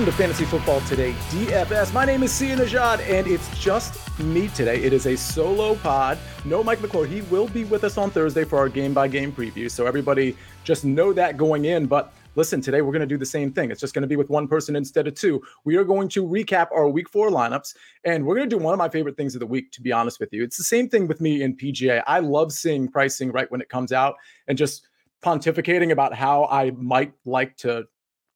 Welcome to Fantasy Football Today, DFS. My name is Sia Nejad, and it's just me today. It is a solo pod. No Mike McClure. He will be with us on Thursday for our game-by-game preview, so everybody just know that going in. But listen, today we're going to do the same thing. It's just going to be with one person instead of two. We are going to recap our Week 4 lineups, and we're going to do one of my favorite things of the week, to be honest with you. It's the same thing with me in PGA. I love seeing pricing right when it comes out and just pontificating about how I might like to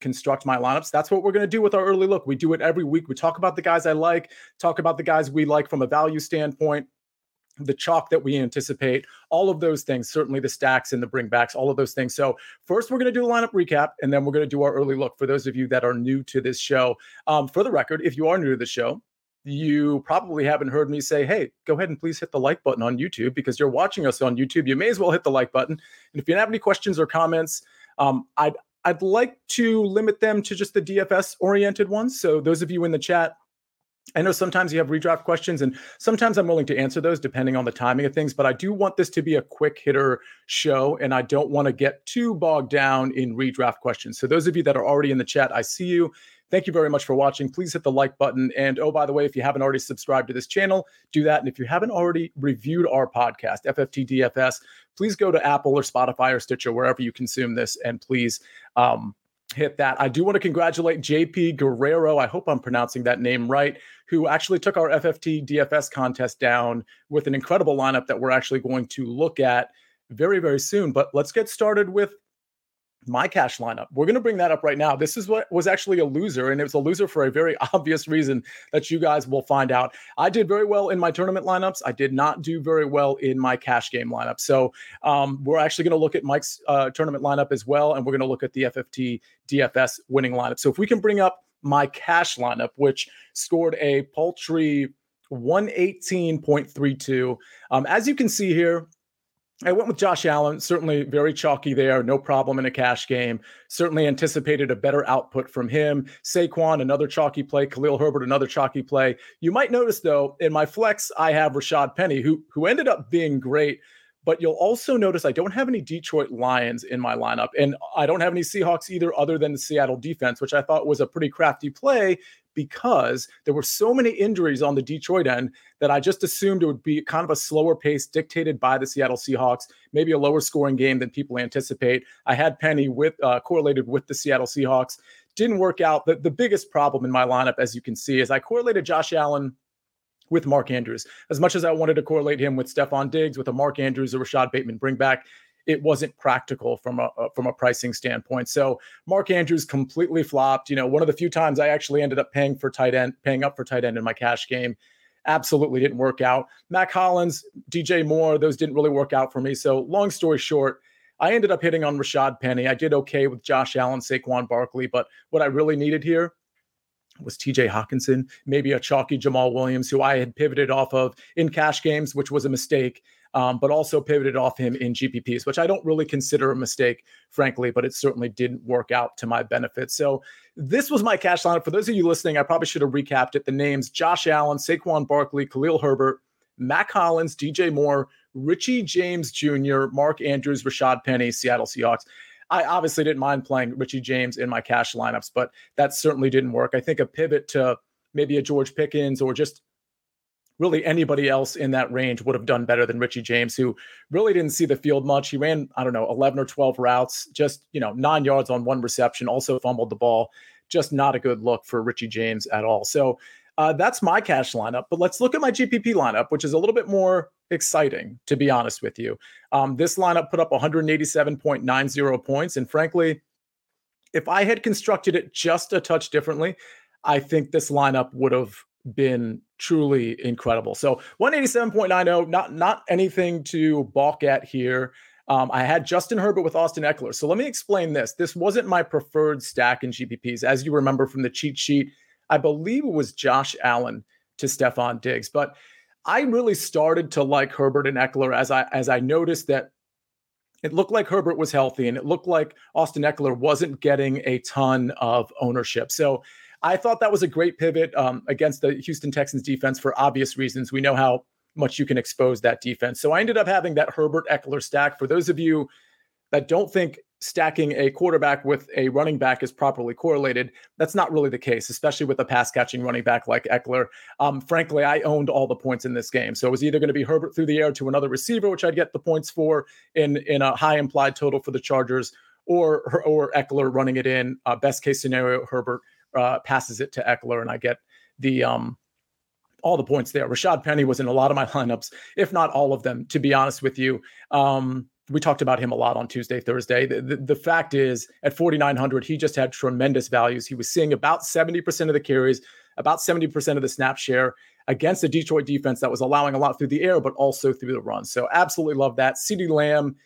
construct my lineups. That's what we're going to do with our early look. We do it every week. We talk about the guys I like, talk about the guys we like from a value standpoint, the chalk that we anticipate, all of those things, certainly the stacks and the bring backs, all of those things. So first we're going to do a lineup recap, and then we're going to do our early look for those of you that are new to this show. For the record, if you are new to the show, you probably haven't heard me say, hey, go ahead and please hit the like button on YouTube, because you're watching us on YouTube. You may as well hit the like button. And if you have any questions or comments, I'd like to limit them to just the DFS-oriented ones. So those of you in the chat, I know sometimes you have redraft questions, and sometimes I'm willing to answer those depending on the timing of things, but I do want this to be a quick-hitter show, and I don't want to get too bogged down in redraft questions. So those of you that are already in the chat, I see you. Thank you very much for watching. Please hit the like button. And oh, by the way, if you haven't already subscribed to this channel, do that. And if you haven't already reviewed our podcast, FFTDFS, please go to Apple or Spotify or Stitcher, wherever you consume this, and please hit that. I do want to congratulate JP Guerrero. I hope I'm pronouncing that name right, who actually took our FFTDFS contest down with an incredible lineup that we're actually going to look at very, very soon. But let's get started with my cash lineup. We're going to bring that up right now. This is what was actually a loser, and it was a loser for a very obvious reason that you guys will find out. I did very well in my tournament lineups. I did not do very well in my cash game lineup. So we're actually going to look at Mike's tournament lineup as well, and we're going to look at the FFT DFS winning lineup. So if we can bring up my cash lineup, which scored a paltry 118.32. As you can see here, I went with Josh Allen, certainly very chalky there, no problem in a cash game, certainly anticipated a better output from him. Saquon, another chalky play. Khalil Herbert, another chalky play. You might notice, though, in my flex, I have Rashad Penny, who ended up being great, but you'll also notice I don't have any Detroit Lions in my lineup, and I don't have any Seahawks either, other than the Seattle defense, which I thought was a pretty crafty play, because there were so many injuries on the Detroit end that I just assumed it would be kind of a slower pace dictated by the Seattle Seahawks, maybe a lower scoring game than people anticipate. I had Penny with correlated with the Seattle Seahawks. Didn't work out. The biggest problem in my lineup, as you can see, is I correlated Josh Allen with Mark Andrews. As much as I wanted to correlate him with Stephon Diggs, with a Mark Andrews or Rashad Bateman bring back, it wasn't practical from a pricing standpoint. So Mark Andrews completely flopped. You know, one of the few times I actually ended up paying up for tight end in my cash game. Absolutely didn't work out. Mac Hollins, DJ Moore, those didn't really work out for me. So long story short, I ended up hitting on Rashad Penny. I did okay with Josh Allen, Saquon Barkley, but what I really needed here was TJ Hawkinson, maybe a chalky Jamal Williams, who I had pivoted off of in cash games, which was a mistake. But also pivoted off him in GPPs, which I don't really consider a mistake, frankly, but it certainly didn't work out to my benefit. So this was my cash lineup. For those of you listening, I probably should have recapped it. The names: Josh Allen, Saquon Barkley, Khalil Herbert, Mac Hollins, DJ Moore, Richie James Jr., Mark Andrews, Rashad Penny, Seattle Seahawks. I obviously didn't mind playing Richie James in my cash lineups, but that certainly didn't work. I think a pivot to maybe a George Pickens or just really anybody else in that range would have done better than Richie James, who really didn't see the field much. He ran, 11 or 12 routes, just, 9 yards on one reception, also fumbled the ball. Just not a good look for Richie James at all. So that's my cash lineup. But let's look at my GPP lineup, which is a little bit more exciting, to be honest with you. This lineup put up 187.90 points. And frankly, if I had constructed it just a touch differently, I think this lineup would have been truly incredible. So 187.90, not anything to balk at here. I had Justin Herbert with Austin Eckler. So let me explain this. This wasn't my preferred stack in GPPs. As you remember from the cheat sheet, I believe it was Josh Allen to Stephon Diggs. But I really started to like Herbert and Eckler as I noticed that it looked like Herbert was healthy and it looked like Austin Eckler wasn't getting a ton of ownership. So I thought that was a great pivot against the Houston Texans defense for obvious reasons. We know how much you can expose that defense. So I ended up having that Herbert Eckler stack. For those of you that don't think stacking a quarterback with a running back is properly correlated, that's not really the case, especially with a pass-catching running back like Eckler. Frankly, I owned all the points in this game. So it was either going to be Herbert through the air to another receiver, which I'd get the points for in a high implied total for the Chargers, or Eckler running it in. Best case scenario, Herbert passes it to Eckler, and I get the all the points there. Rashad Penny was in a lot of my lineups, if not all of them, to be honest with you. We talked about him a lot on Tuesday, Thursday. The fact is, at 4,900, he just had tremendous values. He was seeing about 70% of the carries, about 70% of the snap share against the Detroit defense that was allowing a lot through the air, but also through the run. So absolutely love that. CeeDee Lamb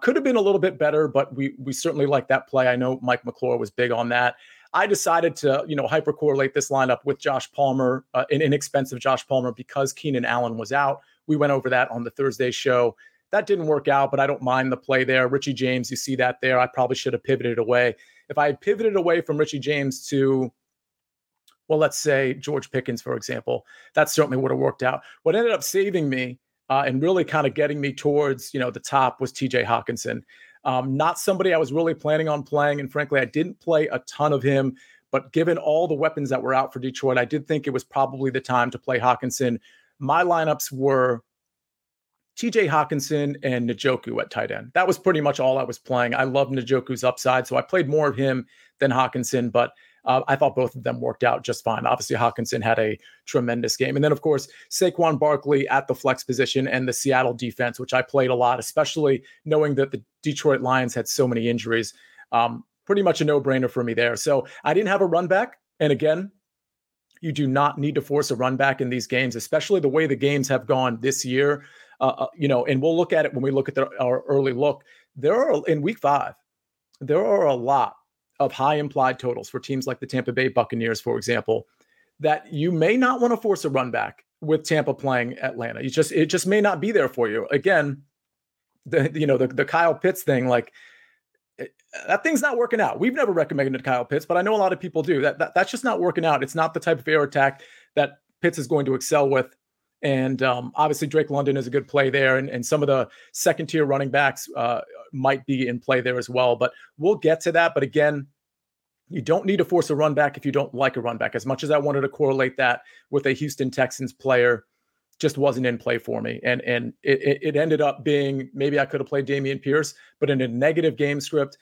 could have been a little bit better, but we certainly like that play. I know Mike McClure was big on that. I decided to, hypercorrelate this lineup with Josh Palmer, an inexpensive Josh Palmer, because Keenan Allen was out. We went over that on the Thursday show. That didn't work out, but I don't mind the play there. Richie James, you see that there. I probably should have pivoted away. If I had pivoted away from Richie James to, well, let's say George Pickens, for example, that certainly would have worked out. What ended up saving me and really kind of getting me towards, the top was TJ Hawkinson. Not somebody I was really planning on playing. And frankly, I didn't play a ton of him, but given all the weapons that were out for Detroit, I did think it was probably the time to play Hawkinson. My lineups were TJ Hawkinson and Njoku at tight end. That was pretty much all I was playing. I love Njoku's upside, so I played more of him than Hawkinson, but I thought both of them worked out just fine. Obviously, Hawkinson had a tremendous game. And then, of course, Saquon Barkley at the flex position and the Seattle defense, which I played a lot, especially knowing that the Detroit Lions had so many injuries. Pretty much a no-brainer for me there. So I didn't have a run back. And again, you do not need to force a run back in these games, especially the way the games have gone this year. And we'll look at it when we look at our early look. In week 5, there are a lot of high implied totals for teams like the Tampa Bay Buccaneers, for example, that you may not want to force a run back with Tampa playing Atlanta. It just may not be there for you. Again, the Kyle Pitts thing, that thing's not working out. We've never recommended Kyle Pitts, but I know a lot of people do. That's just not working out. It's not the type of air attack that Pitts is going to excel with. And obviously Drake London is a good play there. And some of the second tier running backs might be in play there as well, but we'll get to that. But again, you don't need to force a run back if you don't like a run back. As much as I wanted to correlate that with a Houston Texans player, just wasn't in play for me. And it ended up being, maybe I could have played Dameon Pierce, but in a negative game script,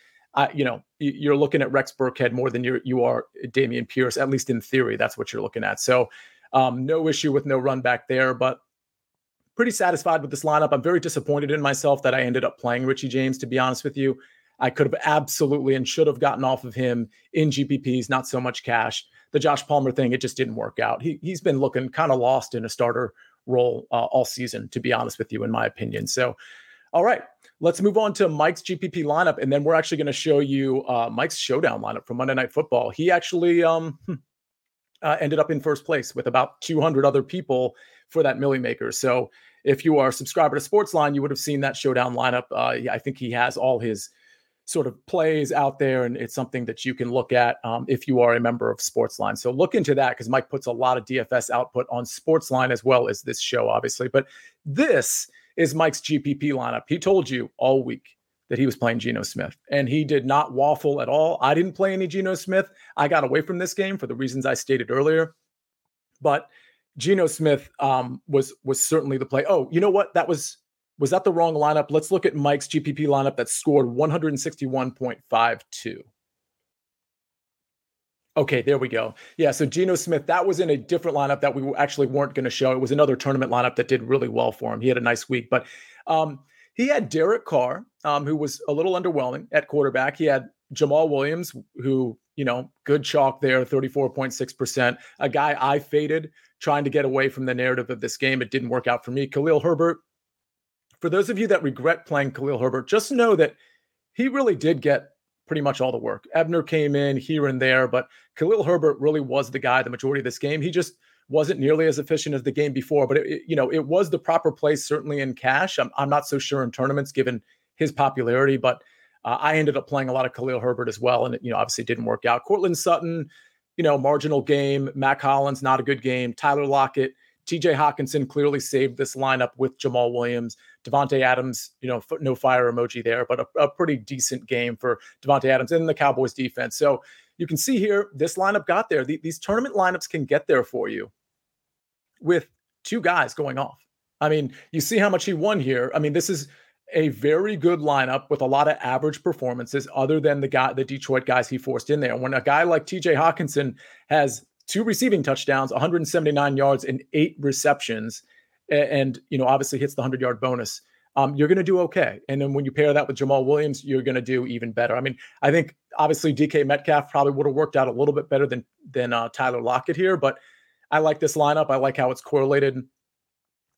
you're looking at Rex Burkhead more than you are Dameon Pierce, at least in theory, that's what you're looking at. So no issue with no run back there, but pretty satisfied with this lineup. I'm very disappointed in myself that I ended up playing Richie James, to be honest with you. I could have absolutely and should have gotten off of him in GPPs, not so much cash. The Josh Palmer thing, it just didn't work out. He's been looking kind of lost in a starter role all season, to be honest with you, in my opinion. So, all right, let's move on to Mike's GPP lineup. And then we're actually going to show you Mike's showdown lineup for Monday Night Football. He actually ended up in first place with about 200 other people for that Millie Maker. So if you are a subscriber to Sportsline, you would have seen that showdown lineup. I think he has all his sort of plays out there, and it's something that you can look at if you are a member of Sportsline. So look into that, because Mike puts a lot of DFS output on Sportsline as well as this show, obviously. But this is Mike's GPP lineup. He told you all week that he was playing Geno Smith, and he did not waffle at all. I didn't play any Geno Smith. I got away from this game for the reasons I stated earlier. But Geno Smith was certainly the play. Oh, you know what? That was that the wrong lineup? Let's look at Mike's GPP lineup that scored 161.52. Okay, there we go. Yeah, so Geno Smith, that was in a different lineup that we actually weren't going to show. It was another tournament lineup that did really well for him. He had a nice week, but he had Derek Carr, who was a little underwhelming at quarterback. He had Jamal Williams, who, you know, good chalk there, 34.6%. A guy I faded, trying to get away from the narrative of this game. It didn't work out for me. Khalil Herbert. For those of you that regret playing Khalil Herbert, just know that he really did get pretty much all the work. Ebner came in here and there, but Khalil Herbert really was the guy the majority of this game. He just wasn't nearly as efficient as the game before, but it was the proper place, certainly in cash. I'm not so sure in tournaments given his popularity, but I ended up playing a lot of Khalil Herbert as well, and it, obviously didn't work out. Cortland Sutton, marginal game. Mac Hollins, not a good game. Tyler Lockett, TJ Hawkinson clearly saved this lineup with Jamal Williams. Devontae Adams, no fire emoji there, but a pretty decent game for Devontae Adams and the Cowboys defense. So you can see here, this lineup got there. These tournament lineups can get there for you with two guys going off. I mean, you see how much he won here. I mean, this is a very good lineup with a lot of average performances other than the Detroit guys he forced in there. When a guy like TJ Hawkinson has two receiving touchdowns, 179 yards and 8 receptions, and obviously hits the 100-yard bonus, you're going to do okay. And then when you pair that with Jamal Williams, you're going to do even better. I mean, I think obviously DK Metcalf probably would have worked out a little bit better than Tyler Lockett here, but I like this lineup. I like how it's correlated.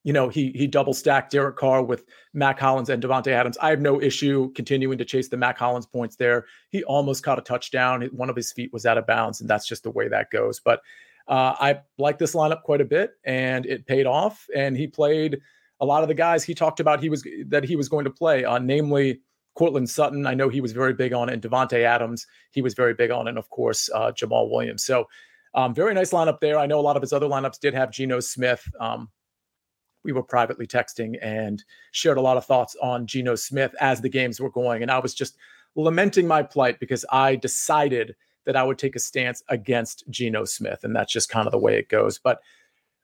He double stacked Derek Carr with Mac Hollins and Devontae Adams. I have no issue continuing to chase the Mac Hollins points there. He almost caught a touchdown. One of his feet was out of bounds, and that's just the way that goes. But I like this lineup quite a bit, and it paid off. And he played a lot of the guys he talked about he was going to play, namely Cortland Sutton. I know he was very big on, and Devontae Adams he was very big on, and of course Jamal Williams. So very nice lineup there. I know a lot of his other lineups did have Geno Smith. We were privately texting and shared a lot of thoughts on Geno Smith as the games were going, and I was just lamenting my plight because I decided that I would take a stance against Geno Smith. And that's just kind of the way it goes. But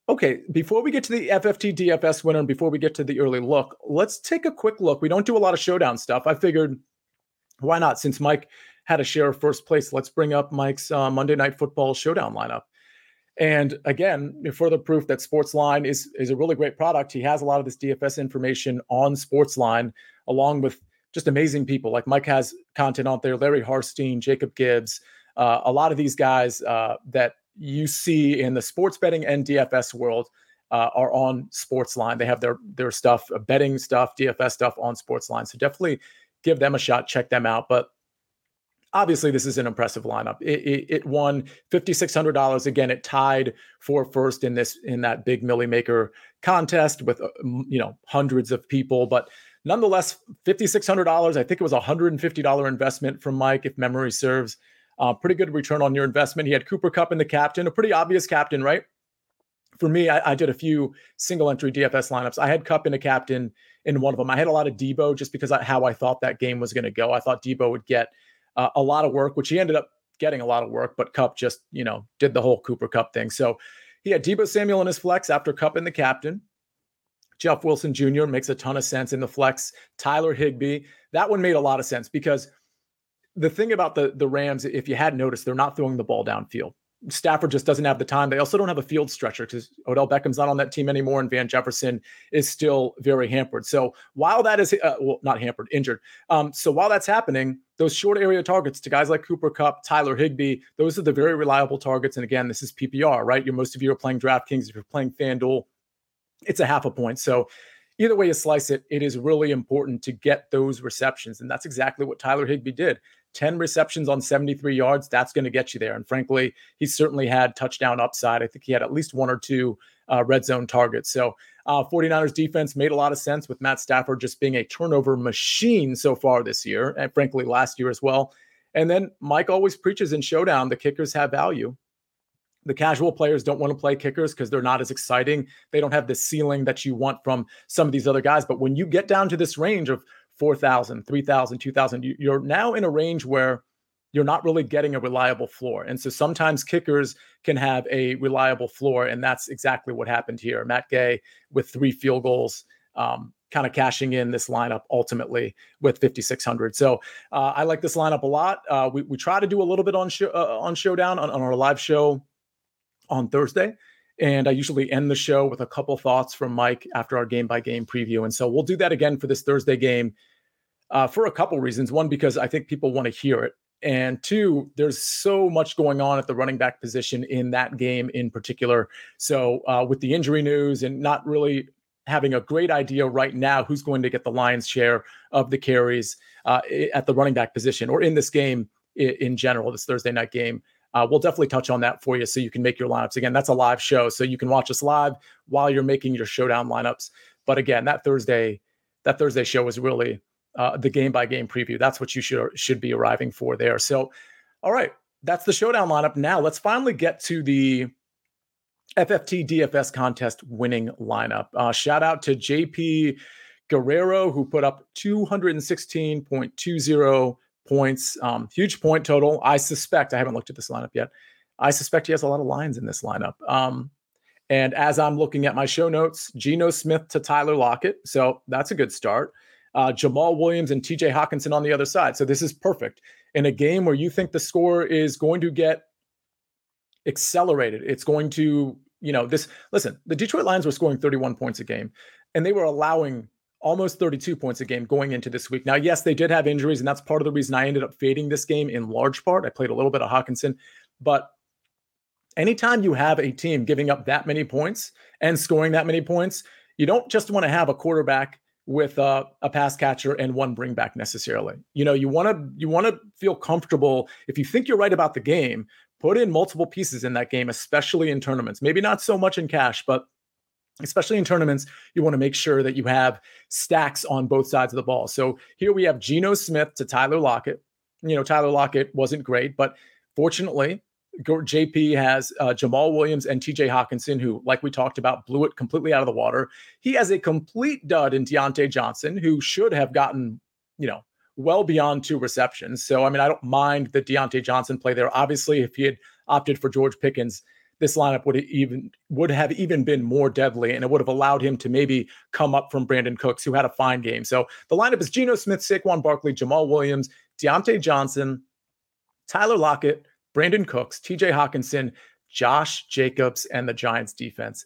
okay, before we get to the FFTDFS winner and before we get to the early look, let's take a quick look. We don't do a lot of showdown stuff. I figured, why not? Since Mike had a share of first place, let's bring up Mike's Monday Night Football showdown lineup. And again, further proof that Sportsline is a really great product. He has a lot of this DFS information on Sportsline, along with just amazing people. Like Mike has content out there, Larry Hartstein, Jacob Gibbs, a lot of these guys that you see in the sports betting and DFS world are on Sportsline. They have their stuff, betting stuff, DFS stuff on Sportsline. So definitely give them a shot, check them out. But obviously, this is an impressive lineup. It won $5,600. Again, it tied for first in that big Millie Maker contest with hundreds of people. But nonetheless, $5,600. I think it was a $150 investment from Mike, if memory serves. Pretty good return on your investment. He had Cooper Kupp in the captain, a pretty obvious captain, right? For me, I did a few single entry DFS lineups. I had Kupp in a captain in one of them. I had a lot of Debo just because how I thought that game was going to go. I thought Debo would get a lot of work, which he ended up getting a lot of work, but Kupp just, did the whole Cooper Kupp thing. So he had Debo Samuel in his flex after Kupp in the captain. Jeff Wilson Jr. makes a ton of sense in the flex. Tyler Higbee. That one made a lot of sense because the thing about the Rams, if you had noticed, they're not throwing the ball downfield. Stafford just doesn't have the time. They also don't have a field stretcher because Odell Beckham's not on that team anymore, and Van Jefferson is still very hampered. So while that is not hampered, injured. So while that's happening, those short area targets to guys like Cooper Kupp, Tyler Higbee, those are the very reliable targets. And again, this is PPR, right? Most of you are playing DraftKings. If you're playing FanDuel, it's a half a point. So either way you slice it, it is really important to get those receptions. And that's exactly what Tyler Higbee did. 10 receptions on 73 yards, that's going to get you there. And frankly, he certainly had touchdown upside. I think he had at least one or two red zone targets. So 49ers defense made a lot of sense with Matt Stafford just being a turnover machine so far this year, and frankly, last year as well. And then Mike always preaches in Showdown, the kickers have value. The casual players don't want to play kickers because they're not as exciting. They don't have the ceiling that you want from some of these other guys. But when you get down to this range of 4,000, 3,000, 2,000, you're now in a range where you're not really getting a reliable floor. And so sometimes kickers can have a reliable floor, and that's exactly what happened here. Matt Gay with 3 field goals, kind of cashing in this lineup ultimately with 5,600. So I like this lineup a lot. We try to do a little bit on Showdown on our live show on Thursday. And I usually end the show with a couple thoughts from Mike after our game-by-game preview. And so we'll do that again for this Thursday game for a couple reasons. One, because I think people want to hear it. And two, there's so much going on at the running back position in that game in particular. So with the injury news and not really having a great idea right now who's going to get the lion's share of the carries at the running back position or in this game in general, this Thursday night game, we'll definitely touch on that for you so you can make your lineups. Again, that's a live show, so you can watch us live while you're making your Showdown lineups. But again, that Thursday show is really the game-by-game preview. That's what you should be arriving for there. So, all right, that's the Showdown lineup. Now let's finally get to the FFTDFS contest winning lineup. Shout out to JP Guerrero, who put up 216.20 points, huge point total. I haven't looked at this lineup yet. I suspect he has a lot of lines in this lineup. And as I'm looking at my show notes, Geno Smith to Tyler Lockett. So that's a good start. Jamal Williams and TJ Hawkinson on the other side. So this is perfect in a game where you think the score is going to get accelerated. It's going to, the Detroit Lions were scoring 31 points a game and they were allowing almost 32 points a game going into this week. Now, yes, they did have injuries, and that's part of the reason I ended up fading this game in large part. I played a little bit of Hawkinson, but anytime you have a team giving up that many points and scoring that many points, you don't just want to have a quarterback with a pass catcher and one bring back necessarily. You want to feel comfortable. If you think you're right about the game, put in multiple pieces in that game, especially in tournaments. Maybe not so much in cash, but especially in tournaments, you want to make sure that you have stacks on both sides of the ball. So here we have Geno Smith to Tyler Lockett. Tyler Lockett wasn't great, but fortunately, JP has Jamal Williams and TJ Hawkinson, who, like we talked about, blew it completely out of the water. He has a complete dud in Deontay Johnson, who should have gotten, well beyond 2 receptions. So, I don't mind the Deontay Johnson play there. Obviously, if he had opted for George Pickens, this lineup would have even been more deadly, and it would have allowed him to maybe come up from Brandon Cooks, who had a fine game. So the lineup is Geno Smith, Saquon Barkley, Jamal Williams, Deontay Johnson, Tyler Lockett, Brandon Cooks, TJ Hawkinson, Josh Jacobs, and the Giants defense.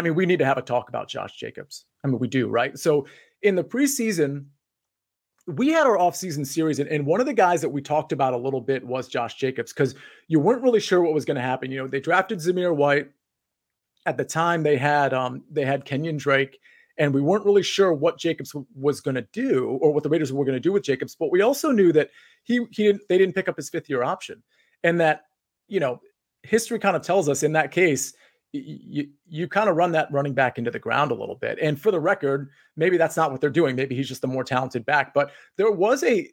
We need to have a talk about Josh Jacobs. We do, right? So in the preseason, we had our offseason series, and one of the guys that we talked about a little bit was Josh Jacobs, because you weren't really sure what was going to happen. They drafted Zamir White. At the time, they had Kenyon Drake, and we weren't really sure what Jacobs was going to do or what the Raiders were going to do with Jacobs. But we also knew that they didn't pick up his 5th-year option, and that history kind of tells us in that case, you kind of run that running back into the ground a little bit. And for the record, maybe that's not what they're doing. Maybe he's just the more talented back. But there was a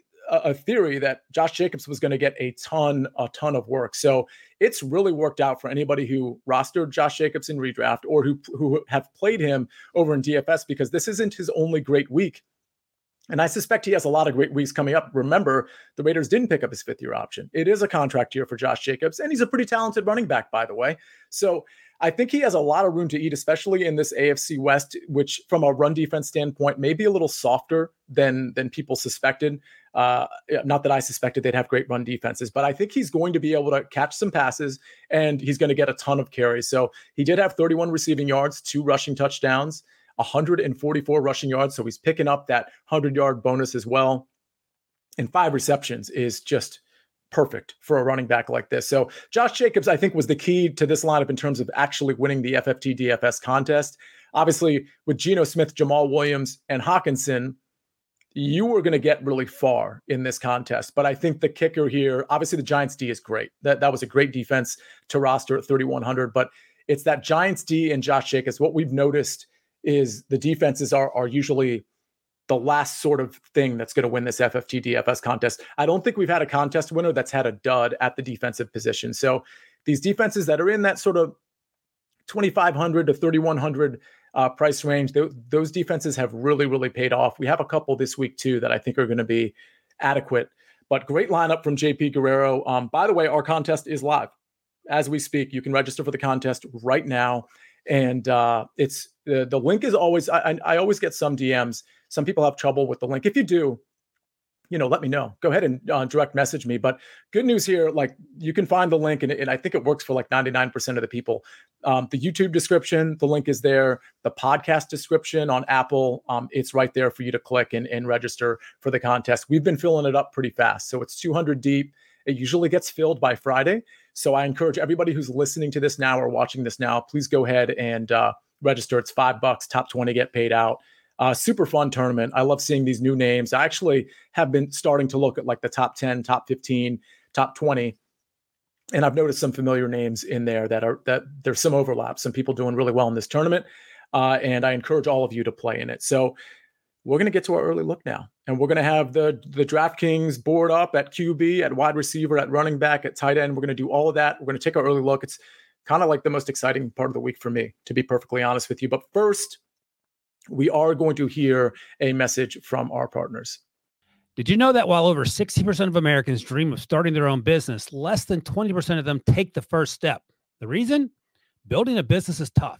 theory that Josh Jacobs was going to get a ton of work. So it's really worked out for anybody who rostered Josh Jacobs in redraft or who have played him over in DFS, because this isn't his only great week. And I suspect he has a lot of great weeks coming up. Remember, the Raiders didn't pick up his 5th-year option. It is a contract year for Josh Jacobs, and he's a pretty talented running back, by the way. So I think he has a lot of room to eat, especially in this AFC West, which from a run defense standpoint may be a little softer than people suspected. Not that I suspected they'd have great run defenses, but I think he's going to be able to catch some passes, and he's going to get a ton of carries. So he did have 31 receiving yards, 2 rushing touchdowns, 144 rushing yards. So he's picking up that 100-yard bonus as well. And 5 receptions is just perfect for a running back like this. So Josh Jacobs, I think, was the key to this lineup in terms of actually winning the FFT DFS contest. Obviously, with Geno Smith, Jamal Williams, and Hawkinson, you were going to get really far in this contest. But I think the kicker here, obviously the Giants D is great. That was a great defense to roster at 3,100. But it's that Giants D and Josh Jacobs. What we've noticed is the defenses are usually the last sort of thing that's going to win this FFT DFS contest. I don't think we've had a contest winner that's had a dud at the defensive position. So these defenses that are in that sort of 2,500 to 3,100 price range, those defenses have really, really paid off. We have a couple this week too that I think are going to be adequate. But great lineup from JP Guerrero. By the way, our contest is live as we speak. You can register for the contest right now. And it's the link is always, I always get some DMs. Some people have trouble with the link. If you do, you know, let me know. Go ahead and direct message me. But good news here, like you can find the link, and I think it works for like 99% of the people. The YouTube description, the link is there. The podcast description on Apple, it's right there for you to click and register for the contest. We've been filling it up pretty fast. So it's 200 deep. It usually gets filled by Friday. So I encourage everybody who's listening to this now or watching this now, please go ahead and register. It's $5. Top 20 get paid out. Super fun tournament. I love seeing these new names. I actually have been starting to look at like the top 10, top 15, top 20. And I've noticed some familiar names in there that there's some overlap, some people doing really well in this tournament. And I encourage all of you to play in it. So we're going to get to our early look now. And we're going to have the DraftKings board up at QB, at wide receiver, at running back, at tight end. We're going to do all of that. We're going to take our early look. It's kind of like the most exciting part of the week for me, to be perfectly honest with you. But first, we are going to hear a message from our partners. Did you know that while over 60% of Americans dream of starting their own business, less than 20% of them take the first step? The reason? Building a business is tough.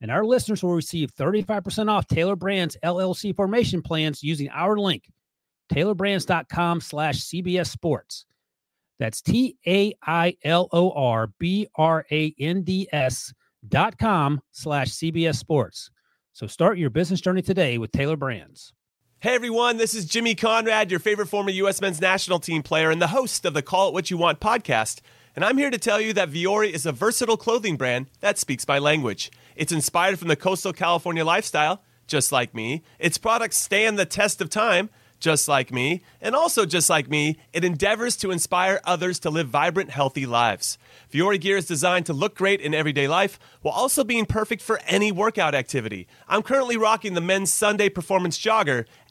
And our listeners will receive 35% off Taylor Brands LLC formation plans using our link, taylorbrands.com/CBS Sports. That's TAILORBRANDS.com/CBS Sports. So start your business journey today with Taylor Brands. Hey everyone, this is Jimmy Conrad, your favorite former U.S. men's national team player and the host of the Call It What You Want podcast. And I'm here to tell you that Vuori is a versatile clothing brand that speaks my language. It's inspired from the coastal California lifestyle, just like me. Its products stand the test of time, just like me. And also just like me, it endeavors to inspire others to live vibrant, healthy lives. Vuori gear is designed to look great in everyday life while also being perfect for any workout activity. I'm currently rocking the men's Sunday performance jogger,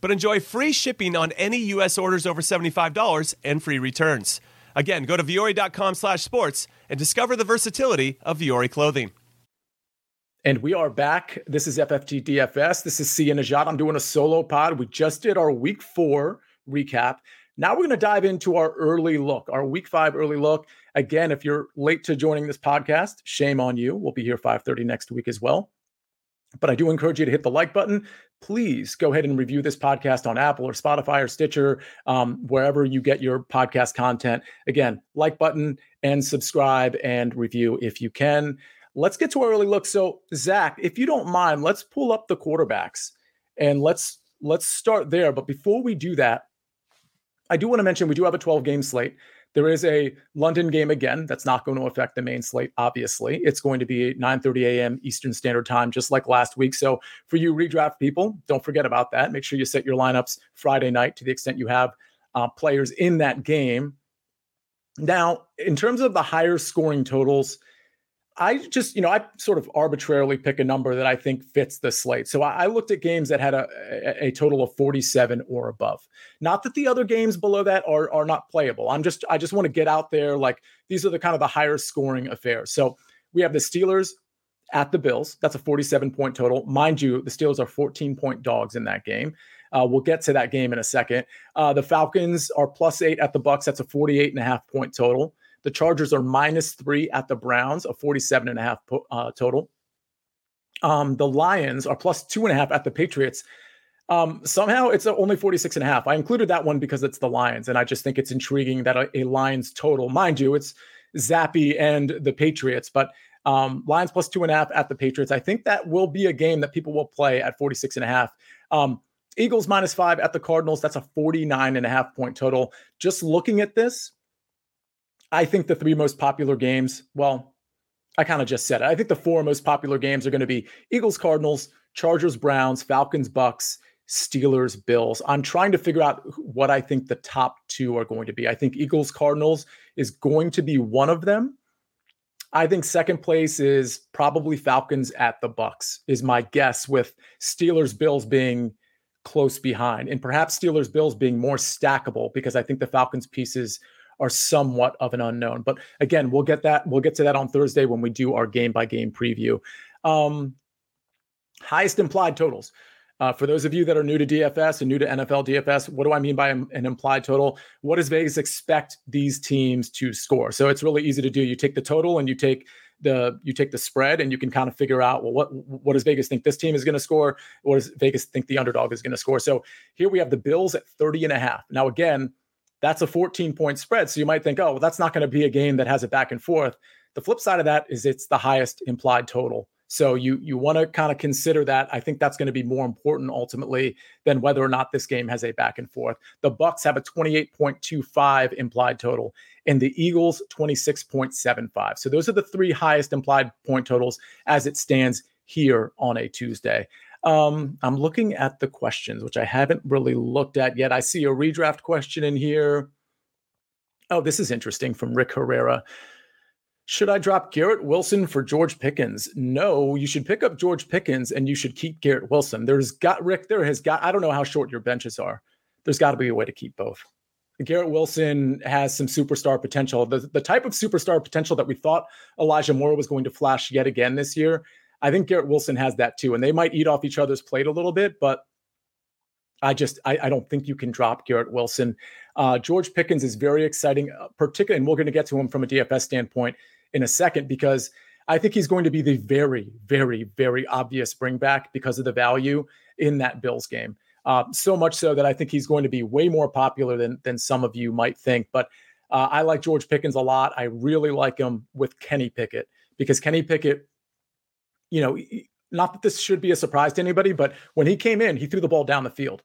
but enjoy free shipping on any U.S. orders over $75 and free returns. Again, go to vuori.com/sports and discover the versatility of Vuori clothing. And we are back. This is FFTDFS. This is Sia Nejad. I'm doing a solo pod. We just did our week 4 recap. Now we're going to dive into our early look, our week 5 early look. Again, if you're late to joining this podcast, shame on you. We'll be here 5:30 next week as well. But I do encourage you to hit the like button. Please go ahead and review this podcast on Apple or Spotify or Stitcher, wherever you get your podcast content. Again, like button and subscribe and review if you can. Let's get to our early look. So, Zach, if you don't mind, let's pull up the quarterbacks and let's start there. But before we do that, I do want to mention we do have a 12-game slate. There is a London game again. That's not going to affect the main slate, obviously. It's going to be 9:30 a.m. Eastern Standard Time, just like last week. So for you redraft people, don't forget about that. Make sure you set your lineups Friday night to the extent you have players in that game. Now, in terms of the higher scoring totals, I just, I sort of arbitrarily pick a number that I think fits the slate. So I looked at games that had a total of 47 or above. Not that the other games below that are not playable. I just want to get out there. Like, these are the kind of the higher scoring affairs. So we have the Steelers at the Bills. That's a 47-point total. Mind you, the Steelers are 14-point dogs in that game. We'll get to that game in a second. The Falcons are +8 at the Bucks. That's a 48.5-point total. The Chargers are -3 at the Browns, a 47.5 total. The Lions are +2.5 at the Patriots. Somehow it's only 46.5. I included that one because it's the Lions, and I just think it's intriguing that a Lions total, mind you, it's Zappy and the Patriots, but Lions plus 2.5 at the Patriots. I think that will be a game that people will play at 46.5. Eagles minus 5 at the Cardinals. That's a 49.5 point total. Just looking at this, I think the three most popular games, well, I kind of just said it. I think the four most popular games are going to be Eagles, Cardinals, Chargers, Browns, Falcons, Bucks, Steelers, Bills. I'm trying to figure out what I think the top two are going to be. I think Eagles, Cardinals is going to be one of them. I think second place is probably Falcons at the Bucks is my guess, with Steelers, Bills being close behind, and perhaps Steelers, Bills being more stackable because I think the Falcons pieces are somewhat of an unknown. But again, we'll get to that on Thursday when we do our game by game preview. Highest implied totals. For those of you that are new to DFS and new to NFL DFS, what do I mean by an implied total? What does Vegas expect these teams to score? So it's really easy to do. You take the total and you take the spread, and you can kind of figure out, well, what does Vegas think this team is going to score? What does Vegas think the underdog is going to score? So here we have the Bills at 30.5. Now, again, that's a 14-point spread. So you might think, oh, well, that's not going to be a game that has it back and forth. The flip side of that is it's the highest implied total. So you want to kind of consider that. I think that's going to be more important ultimately than whether or not this game has a back and forth. The Bucks have a 28.25 implied total and the Eagles 26.75. So those are the three highest implied point totals as it stands here on a Tuesday. I'm looking at the questions, which I haven't really looked at yet. I see a redraft question in here. Oh, this is interesting from Rick Herrera. Should I drop Garrett Wilson for George Pickens? No, you should pick up George Pickens and you should keep Garrett Wilson. I don't know how short your benches are. There's got to be a way to keep both. Garrett Wilson has some superstar potential. The type of superstar potential that we thought Elijah Moore was going to flash yet again this year, I think Garrett Wilson has that too. And they might eat off each other's plate a little bit, but I don't think you can drop Garrett Wilson. George Pickens is very exciting, particularly, and we're going to get to him from a DFS standpoint in a second, because I think he's going to be the very, very, very obvious bring back because of the value in that Bills game. So much so that I think he's going to be way more popular than some of you might think. But I like George Pickens a lot. I really like him with Kenny Pickett, because Kenny Pickett, you know, not that this should be a surprise to anybody, but when he came in, he threw the ball down the field.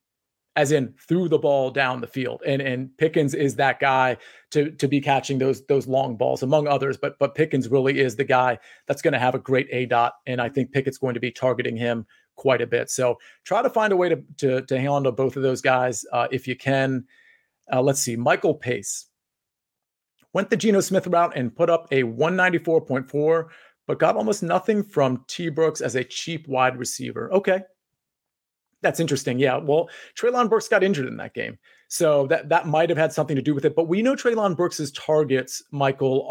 As in threw the ball down the field. And Pickens is that guy to be catching those long balls, among others. But Pickens really is the guy that's going to have a great ADOT. And I think Pickett's going to be targeting him quite a bit. So try to find a way to handle both of those guys if you can. Let's see. Michael Pace went the Geno Smith route and put up a 194.4, but got almost nothing from T. Brooks as a cheap wide receiver. Okay. That's interesting. Yeah. Well, Treylon Burks got injured in that game. So that might have had something to do with it. But we know Treylon Burks's targets, Michael,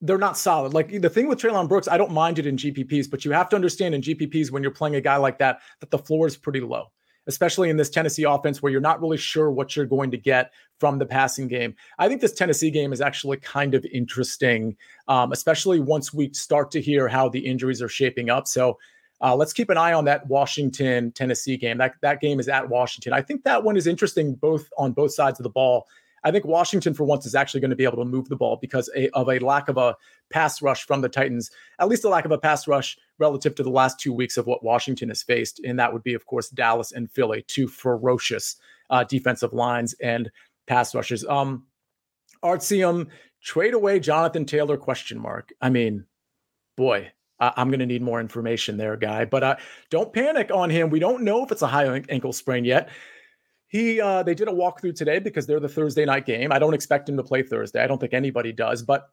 they're not solid. Like the thing with Treylon Burks, I don't mind it in GPPs, but you have to understand in GPPs when you're playing a guy like that the floor is pretty low, especially in this Tennessee offense where you're not really sure what you're going to get from the passing game. I think this Tennessee game is actually kind of interesting, especially once we start to hear how the injuries are shaping up. So let's keep an eye on that Washington-Tennessee game. That game is at Washington. I think that one is interesting on both sides of the ball. I think Washington, for once, is actually going to be able to move the ball because of a lack of a pass rush from the Titans, at least a lack of a pass rush relative to the last 2 weeks of what Washington has faced. And that would be, of course, Dallas and Philly, two ferocious defensive lines and pass rushers. Artsium, trade away Jonathan Taylor, ? I mean, boy. I'm going to need more information there, guy. But don't panic on him. We don't know if it's a high ankle sprain yet. They did a walkthrough today because they're the Thursday night game. I don't expect him to play Thursday. I don't think anybody does. But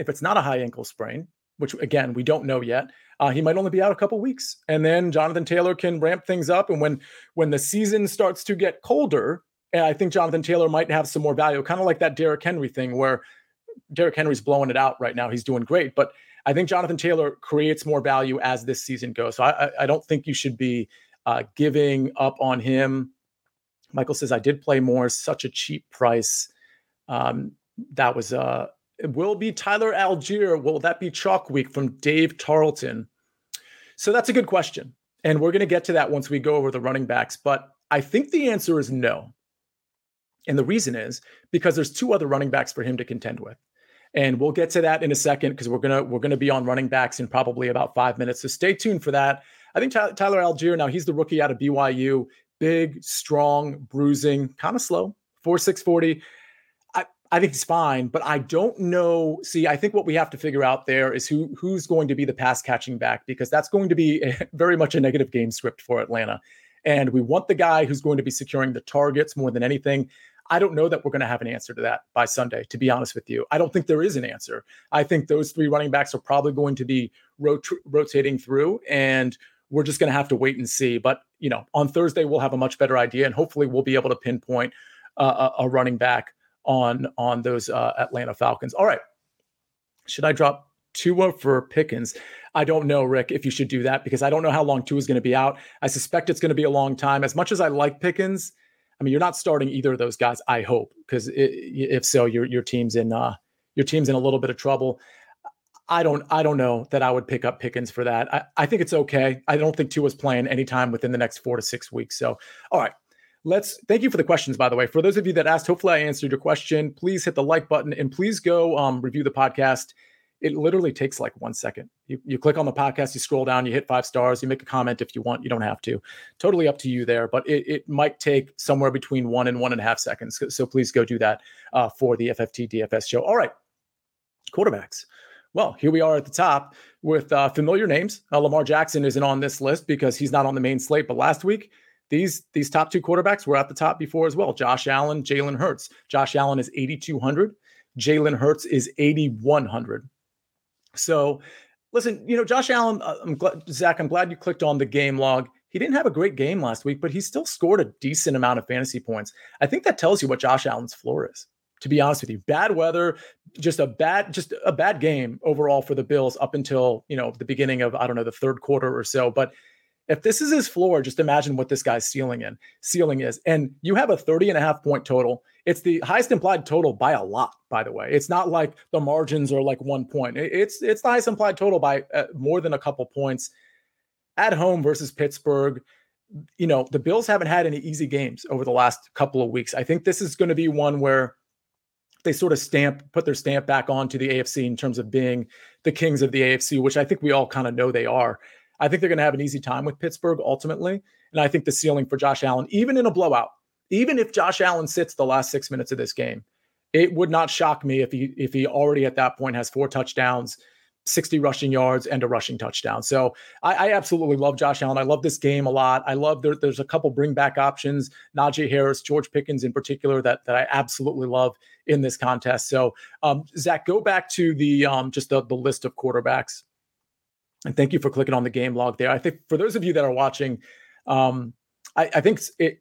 if it's not a high ankle sprain, which, again, we don't know yet, he might only be out a couple weeks. And then Jonathan Taylor can ramp things up. And when the season starts to get colder, and I think Jonathan Taylor might have some more value, kind of like that Derrick Henry thing where Derrick Henry's blowing it out right now. He's doing great. But I think Jonathan Taylor creates more value as this season goes. So I don't think you should be giving up on him. Michael says, I did play more, such a cheap price. That was, will be Tyler Algier. Will that be chalk week from Dave Tarleton? So that's a good question. And we're going to get to that once we go over the running backs. But I think the answer is no. And the reason is because there's two other running backs for him to contend with. And we'll get to that in a second because we're gonna be on running backs in probably about 5 minutes. So stay tuned for that. I think Tyler Algier, now he's the rookie out of BYU. Big, strong, bruising, kind of slow, 4.6 40. I think he's fine, but I don't know. See, I think what we have to figure out there is who's going to be the pass catching back, because that's going to be very much a negative game script for Atlanta. And we want the guy who's going to be securing the targets more than anything. I don't know that we're going to have an answer to that by Sunday, to be honest with you. I don't think there is an answer. I think those three running backs are probably going to be rotating through, and we're just going to have to wait and see. But, you know, on Thursday, we'll have a much better idea, and hopefully we'll be able to pinpoint a running back on those Atlanta Falcons. All right. Should I drop Tua for Pickens? I don't know, Rick, if you should do that, because I don't know how long Tua is going to be out. I suspect it's going to be a long time. As much as I like Pickens, I mean, you're not starting either of those guys, I hope, because if so, your team's in a little bit of trouble. I don't know that I would pick up Pickens for that. I think it's okay. I don't think Tua's playing anytime within the next 4 to 6 weeks. So, all right, thank you for the questions, by the way. For those of you that asked, hopefully I answered your question. Please hit the like button, and please go review the podcast. It literally takes like 1 second. You click on the podcast, you scroll down, you hit 5 stars, you make a comment if you want. You don't have to. Totally up to you there, but it might take somewhere between 1 and 1.5 seconds. So please go do that for the FFT DFS show. All right, quarterbacks. Well, here we are at the top with familiar names. Lamar Jackson isn't on this list because he's not on the main slate, but last week, these top two quarterbacks were at the top before as well. Josh Allen, Jalen Hurts. Josh Allen is 8,200. Jalen Hurts is 8,100. So listen, you know, Josh Allen, Zach, I'm glad you clicked on the game log. He didn't have a great game last week, but he still scored a decent amount of fantasy points. I think that tells you what Josh Allen's floor is, to be honest with you. Bad weather, just a bad game overall for the Bills up until, you know, the beginning of, I don't know, the third quarter or so. But if this is his floor, just imagine what this guy's ceiling is. And you have a 30.5 point total. It's the highest implied total by a lot, by the way. It's not like the margins are like 1 point. It's the highest implied total by more than a couple points at home versus Pittsburgh. You know, the Bills haven't had any easy games over the last couple of weeks. I think this is going to be one where they sort of put their stamp back onto the AFC in terms of being the kings of the AFC, which I think we all kind of know they are. I think they're going to have an easy time with Pittsburgh ultimately. And I think the ceiling for Josh Allen, even in a blowout, even if Josh Allen sits the last 6 minutes of this game, it would not shock me if he already at that point has 4 touchdowns, 60 rushing yards, and a rushing touchdown. So I absolutely love Josh Allen. I love this game a lot. I love there's a couple bring back options, Najee Harris, George Pickens in particular, that I absolutely love in this contest. So Zach, go back to the just the list of quarterbacks. And thank you for clicking on the game log there. I think for those of you that are watching, I think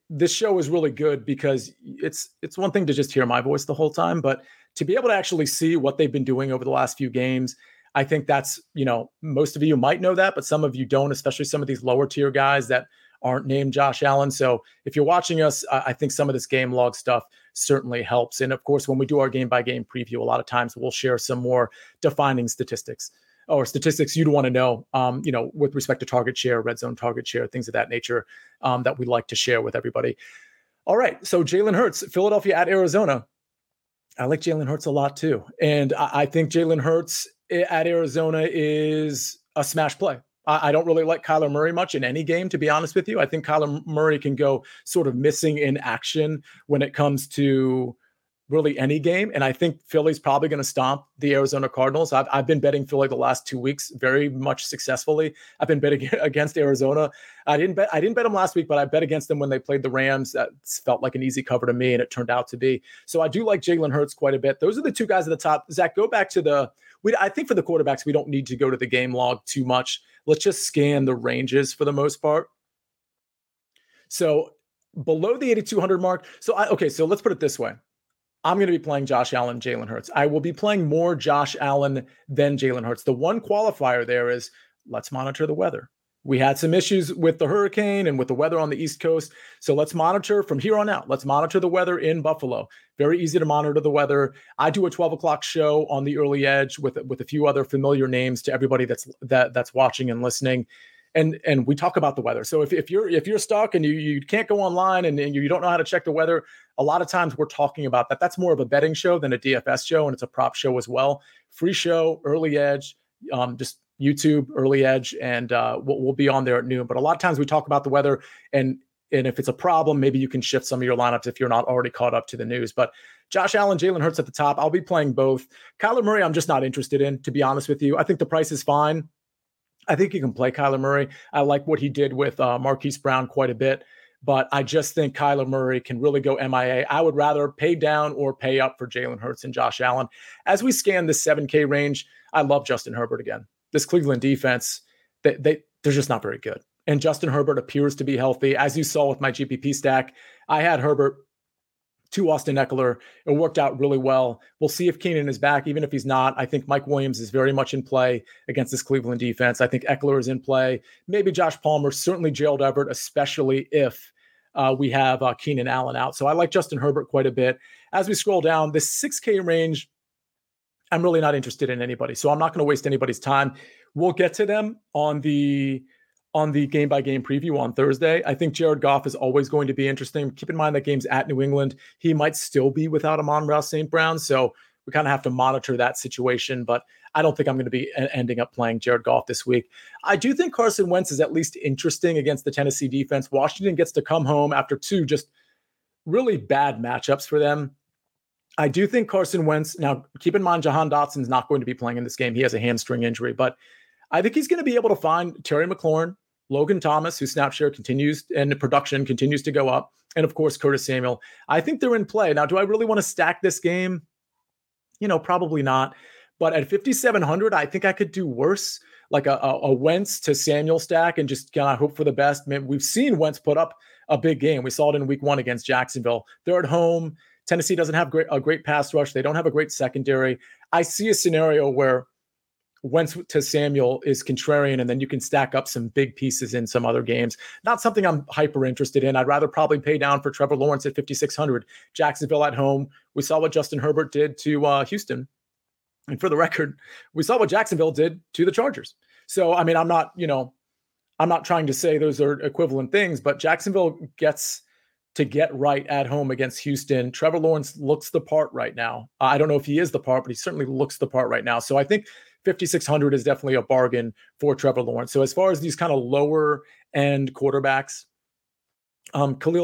this show is really good because it's one thing to just hear my voice the whole time, but to be able to actually see what they've been doing over the last few games, I think that's, you know, most of you might know that, but some of you don't, especially some of these lower tier guys that aren't named Josh Allen. So if you're watching us, I think some of this game log stuff certainly helps. And of course, when we do our game by game preview, a lot of times we'll share some more defining statistics. Or statistics you'd want to know, you know, with respect to target share, red zone target share, things of that nature that we like to share with everybody. All right. So Jalen Hurts, Philadelphia at Arizona. I like Jalen Hurts a lot too. And I think Jalen Hurts at Arizona is a smash play. I don't really like Kyler Murray much in any game, to be honest with you. I think Kyler Murray can go sort of missing in action when it comes to really any game. And I think Philly's probably going to stomp the Arizona Cardinals. I've been betting Philly the last 2 weeks very much successfully. I've been betting against Arizona. I didn't bet them last week, but I bet against them when they played the Rams. That felt like an easy cover to me, and it turned out to be. So I do like Jalen Hurts quite a bit. Those are the two guys at the top. Zach, go back to I think for the quarterbacks, we don't need to go to the game log too much. Let's just scan the ranges for the most part. So below the 8,200 mark. So let's put it this way. I'm going to be playing Josh Allen, Jalen Hurts. I will be playing more Josh Allen than Jalen Hurts. The one qualifier there is let's monitor the weather. We had some issues with the hurricane and with the weather on the East Coast. So let's monitor from here on out. Let's monitor the weather in Buffalo. Very easy to monitor the weather. I do a 12 o'clock show on the Early Edge with a few other familiar names to everybody that's watching and listening. And we talk about the weather. So if you're stuck and you can't go online and you don't know how to check the weather, a lot of times we're talking about that. That's more of a betting show than a DFS show, and it's a prop show as well. Free show, Early Edge, just YouTube, Early Edge, and we'll be on there at noon. But a lot of times we talk about the weather, and if it's a problem, maybe you can shift some of your lineups if you're not already caught up to the news. But Josh Allen, Jalen Hurts at the top. I'll be playing both. Kyler Murray, I'm just not interested in, to be honest with you. I think the price is fine. I think you can play Kyler Murray. I like what he did with Marquise Brown quite a bit, but I just think Kyler Murray can really go MIA. I would rather pay down or pay up for Jalen Hurts and Josh Allen. As we scan the 7K range, I love Justin Herbert again. This Cleveland defense, they're just not very good. And Justin Herbert appears to be healthy. As you saw with my GPP stack, I had Herbert to Austin Eckler. It worked out really well. We'll see if Keenan is back. Even if he's not, I think Mike Williams is very much in play against this Cleveland defense. I think Eckler is in play. Maybe Josh Palmer, certainly Gerald Everett, especially if we have Keenan Allen out. So I like Justin Herbert quite a bit. As we scroll down, this 6K range, I'm really not interested in anybody. So I'm not going to waste anybody's time. We'll get to them on the game-by-game preview on Thursday. I think Jared Goff is always going to be interesting. Keep in mind that game's at New England. He might still be without Amon-Ra St. Brown, so we kind of have to monitor that situation, but I don't think I'm going to be ending up playing Jared Goff this week. I do think Carson Wentz is at least interesting against the Tennessee defense. Washington gets to come home after two just really bad matchups for them. I do think Carson Wentz, now keep in mind Jahan Dotson's not going to be playing in this game. He has a hamstring injury, but I think he's going to be able to find Terry McLaurin, Logan Thomas, whose snap share continues and production continues to go up, and of course, Curtis Samuel. I think they're in play. Now, do I really want to stack this game? You know, probably not. But at 5,700, I think I could do worse, like a Wentz to Samuel stack and just kind of hope for the best. Man, we've seen Wentz put up a big game. We saw it in week one against Jacksonville. They're at home. Tennessee doesn't have a great pass rush. They don't have a great secondary. I see a scenario where Wentz to Samuel is contrarian, and then you can stack up some big pieces in some other games. Not something I'm hyper interested in. I'd rather probably pay down for Trevor Lawrence at 5,600. Jacksonville at home. We saw what Justin Herbert did to Houston. And for the record, we saw what Jacksonville did to the Chargers. So, I mean, I'm not trying to say those are equivalent things, but Jacksonville gets to get right at home against Houston. Trevor Lawrence looks the part right now. I don't know if he is the part, but he certainly looks the part right now. So I think 5,600 is definitely a bargain for Trevor Lawrence. So as far as these kind of lower end quarterbacks, Trevor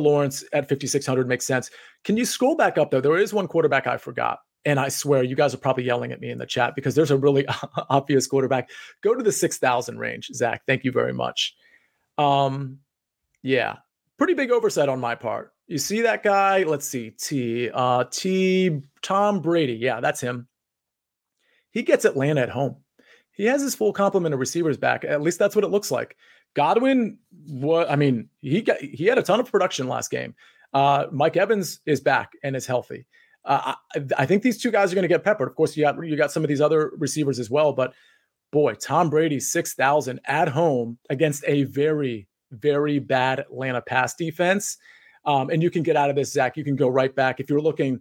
Lawrence at 5,600 makes sense. Can you scroll back up though? There is one quarterback I forgot. And I swear you guys are probably yelling at me in the chat because there's a really obvious quarterback. Go to the 6,000 range, Zach. Thank you very much. Yeah, pretty big oversight on my part. You see that guy? Let's see. Tom Brady. Yeah, that's him. He gets Atlanta at home. He has his full complement of receivers back. At least that's what it looks like. Godwin, he had a ton of production last game. Mike Evans is back and is healthy. I think these two guys are going to get peppered. Of course, you got some of these other receivers as well, but boy, Tom Brady, 6,000 at home against a very, very bad Atlanta pass defense. And you can get out of this, Zach. You can go right back. If you're looking,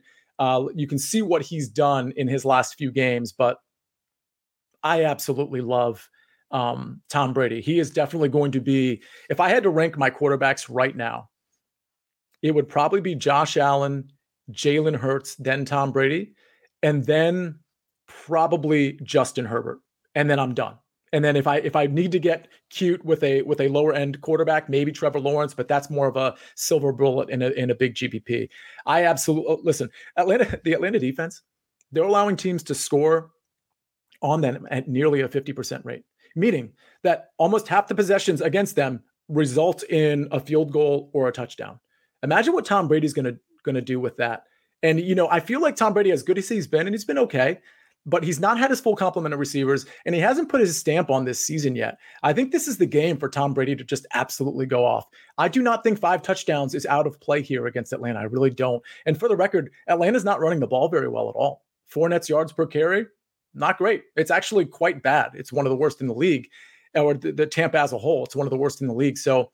you can see what he's done in his last few games. But I absolutely love Tom Brady. He is definitely going to be, if I had to rank my quarterbacks right now, it would probably be Josh Allen, Jalen Hurts, then Tom Brady, and then probably Justin Herbert. And then I'm done. And then if I need to get cute with a lower end quarterback, maybe Trevor Lawrence, but that's more of a silver bullet in a big GPP. I absolutely listen. The Atlanta defense, they're allowing teams to score on them at nearly a 50% rate, meaning that almost half the possessions against them result in a field goal or a touchdown. Imagine what Tom Brady's gonna do with that. And you know, I feel like Tom Brady, as good as he's been, and he's been okay, but he's not had his full complement of receivers, and he hasn't put his stamp on this season yet. I think this is the game for Tom Brady to just absolutely go off. I do not think 5 touchdowns is out of play here against Atlanta. I really don't. And for the record, Atlanta's not running the ball very well at all. Fournette's yards per carry, not great. It's actually quite bad. It's one of the worst in the league, or the Tampa as a whole. It's one of the worst in the league. So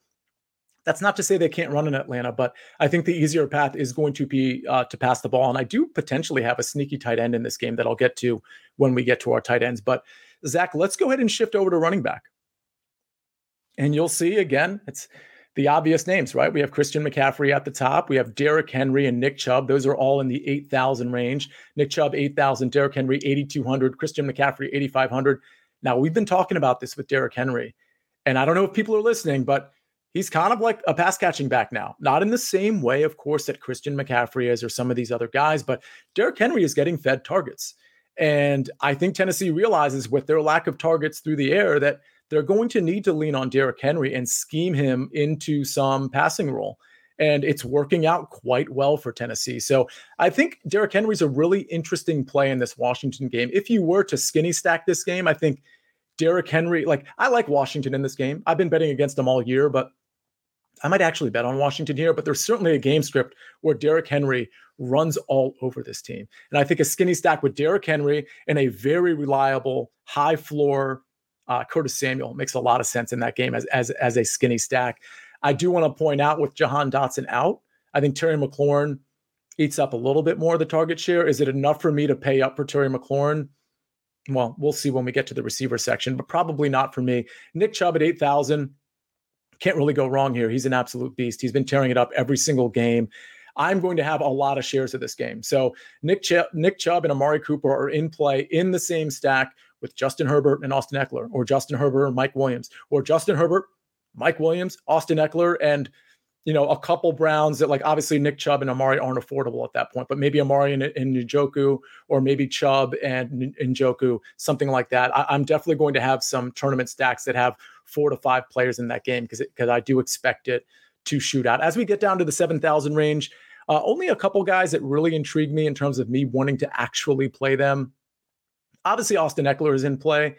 that's not to say they can't run in Atlanta, but I think the easier path is going to be to pass the ball. And I do potentially have a sneaky tight end in this game that I'll get to when we get to our tight ends. But Zach, let's go ahead and shift over to running back. And you'll see, again, it's the obvious names, right? We have Christian McCaffrey at the top. We have Derrick Henry and Nick Chubb. Those are all in the 8,000 range. Nick Chubb, 8,000. Derrick Henry, 8,200. Christian McCaffrey, 8,500. Now, we've been talking about this with Derrick Henry, and I don't know if people are listening, but he's kind of like a pass-catching back now. Not in the same way, of course, that Christian McCaffrey is or some of these other guys, but Derrick Henry is getting fed targets. And I think Tennessee realizes with their lack of targets through the air that they're going to need to lean on Derrick Henry and scheme him into some passing role. And it's working out quite well for Tennessee. So I think Derrick Henry's a really interesting play in this Washington game. If you were to skinny stack this game, I think Derrick Henry, I like Washington in this game. I've been betting against them all year, but I might actually bet on Washington here, but there's certainly a game script where Derrick Henry runs all over this team. And I think a skinny stack with Derrick Henry and a very reliable high floor Curtis Samuel makes a lot of sense in that game as a skinny stack. I do want to point out with Jahan Dotson out, I think Terry McLaurin eats up a little bit more of the target share. Is it enough for me to pay up for Terry McLaurin? Well, we'll see when we get to the receiver section, but probably not for me. Nick Chubb at 8,000. Can't really go wrong here. He's an absolute beast. He's been tearing it up every single game. I'm going to have a lot of shares of this game. So Nick Chubb and Amari Cooper are in play in the same stack with Justin Herbert and Austin Eckler, or Justin Herbert and Mike Williams, or Justin Herbert, Mike Williams, Austin Eckler, and a couple Browns that obviously Nick Chubb and Amari aren't affordable at that point, but maybe Amari and Njoku, or maybe Chubb and Njoku, something like that. I'm definitely going to have some tournament stacks that have 4 to 5 players in that game because I do expect it to shoot out. As we get down to the 7,000 range, only a couple guys that really intrigue me in terms of me wanting to actually play them. Obviously, Austin Eckler is in play.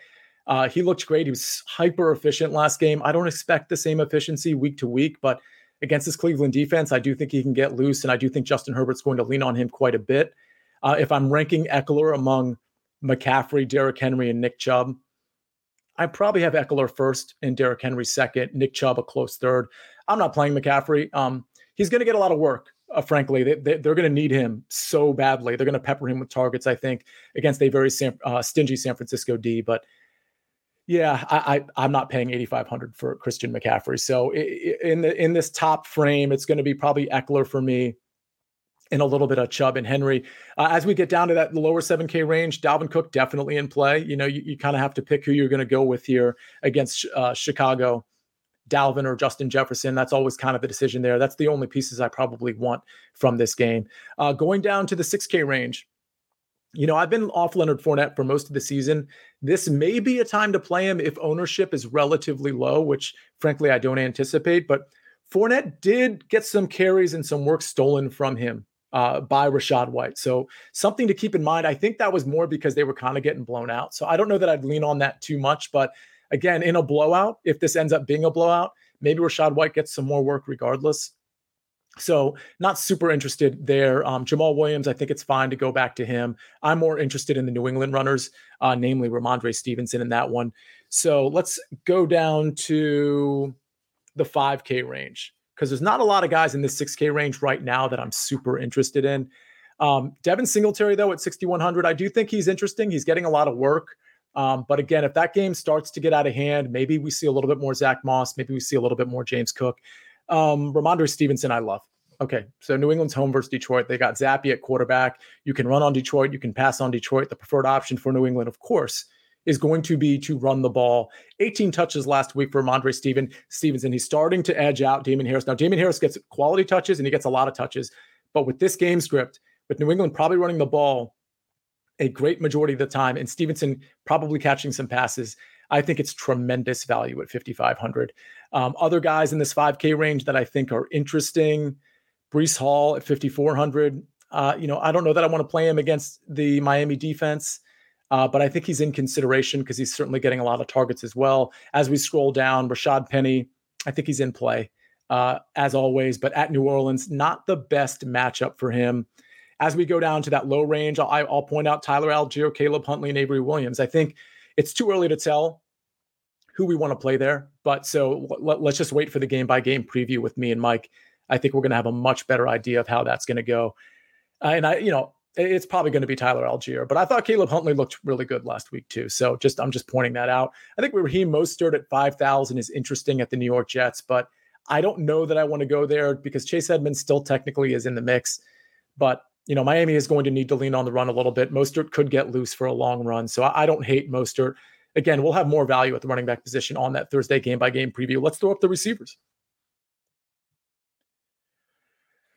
He looked great. He was hyper efficient last game. I don't expect the same efficiency week to week, but against this Cleveland defense, I do think he can get loose, and I do think Justin Herbert's going to lean on him quite a bit. If I'm ranking Eckler among McCaffrey, Derrick Henry, and Nick Chubb, I probably have Eckler first and Derrick Henry second, Nick Chubb a close third. I'm not playing McCaffrey. He's going to get a lot of work. Frankly, they're going to need him so badly. They're going to pepper him with targets, I think, against a very stingy San Francisco D. But yeah, I'm not paying 8,500 for Christian McCaffrey. So in this top frame, it's going to be probably Eckler for me, and a little bit of Chubb and Henry. As we get down to that lower 7K range, Dalvin Cook definitely in play. You kind of have to pick who you're going to go with here against Chicago. Dalvin or Justin Jefferson, that's always kind of the decision there. That's the only pieces I probably want from this game. Going down to the 6K range, I've been off Leonard Fournette for most of the season. This may be a time to play him if ownership is relatively low, which frankly I don't anticipate, but Fournette did get some carries and some work stolen from him by Rachaad White. So something to keep in mind. I think that was more because they were kind of getting blown out. So I don't know that I'd lean on that too much, but again, in a blowout, if this ends up being a blowout, maybe Rachaad White gets some more work regardless. So not super interested there. Jamal Williams, I think it's fine to go back to him. I'm more interested in the New England runners, namely Ramondre Stevenson in that one. So let's go down to the 5K range because there's not a lot of guys in the 6K range right now that I'm super interested in. Devin Singletary, though, at 6,100, I do think he's interesting. He's getting a lot of work. But again, if that game starts to get out of hand, maybe we see a little bit more Zach Moss. Maybe we see a little bit more James Cook. Ramondre Stevenson, I love. Okay, so New England's home versus Detroit. They got Zappy at quarterback. You can run on Detroit. You can pass on Detroit. The preferred option for New England, of course, is going to be to run the ball. 18 touches last week for Ramondre Stevenson. He's starting to edge out Damon Harris. Now, Damon Harris gets quality touches, and he gets a lot of touches. But with this game script, with New England probably running the ball a great majority of the time, and Stevenson probably catching some passes, I think it's tremendous value at 5,500. Other guys in this 5K range that I think are interesting, Breece Hall at 5,400. I don't know that I want to play him against the Miami defense, but I think he's in consideration because he's certainly getting a lot of targets as well. As we scroll down, Rashad Penny, I think he's in play as always, but at New Orleans, not the best matchup for him. As we go down to that low range, I'll point out Tyler Algier, Caleb Huntley, and Avery Williams. I think it's too early to tell who we want to play there. But so let's just wait for the game-by-game preview with me and Mike. I think we're going to have a much better idea of how that's going to go. And I, it's probably going to be Tyler Allgeier, but I thought Caleb Huntley looked really good last week too. So I'm just pointing that out. I think Raheem Mostert at 5,000 is interesting at the New York Jets, but I don't know that I want to go there because Chase Edmonds still technically is in the mix, but you know, Miami is going to need to lean on the run a little bit. Mostert could get loose for a long run. So I don't hate Mostert. Again, we'll have more value at the running back position on that Thursday game-by-game preview. Let's throw up the receivers.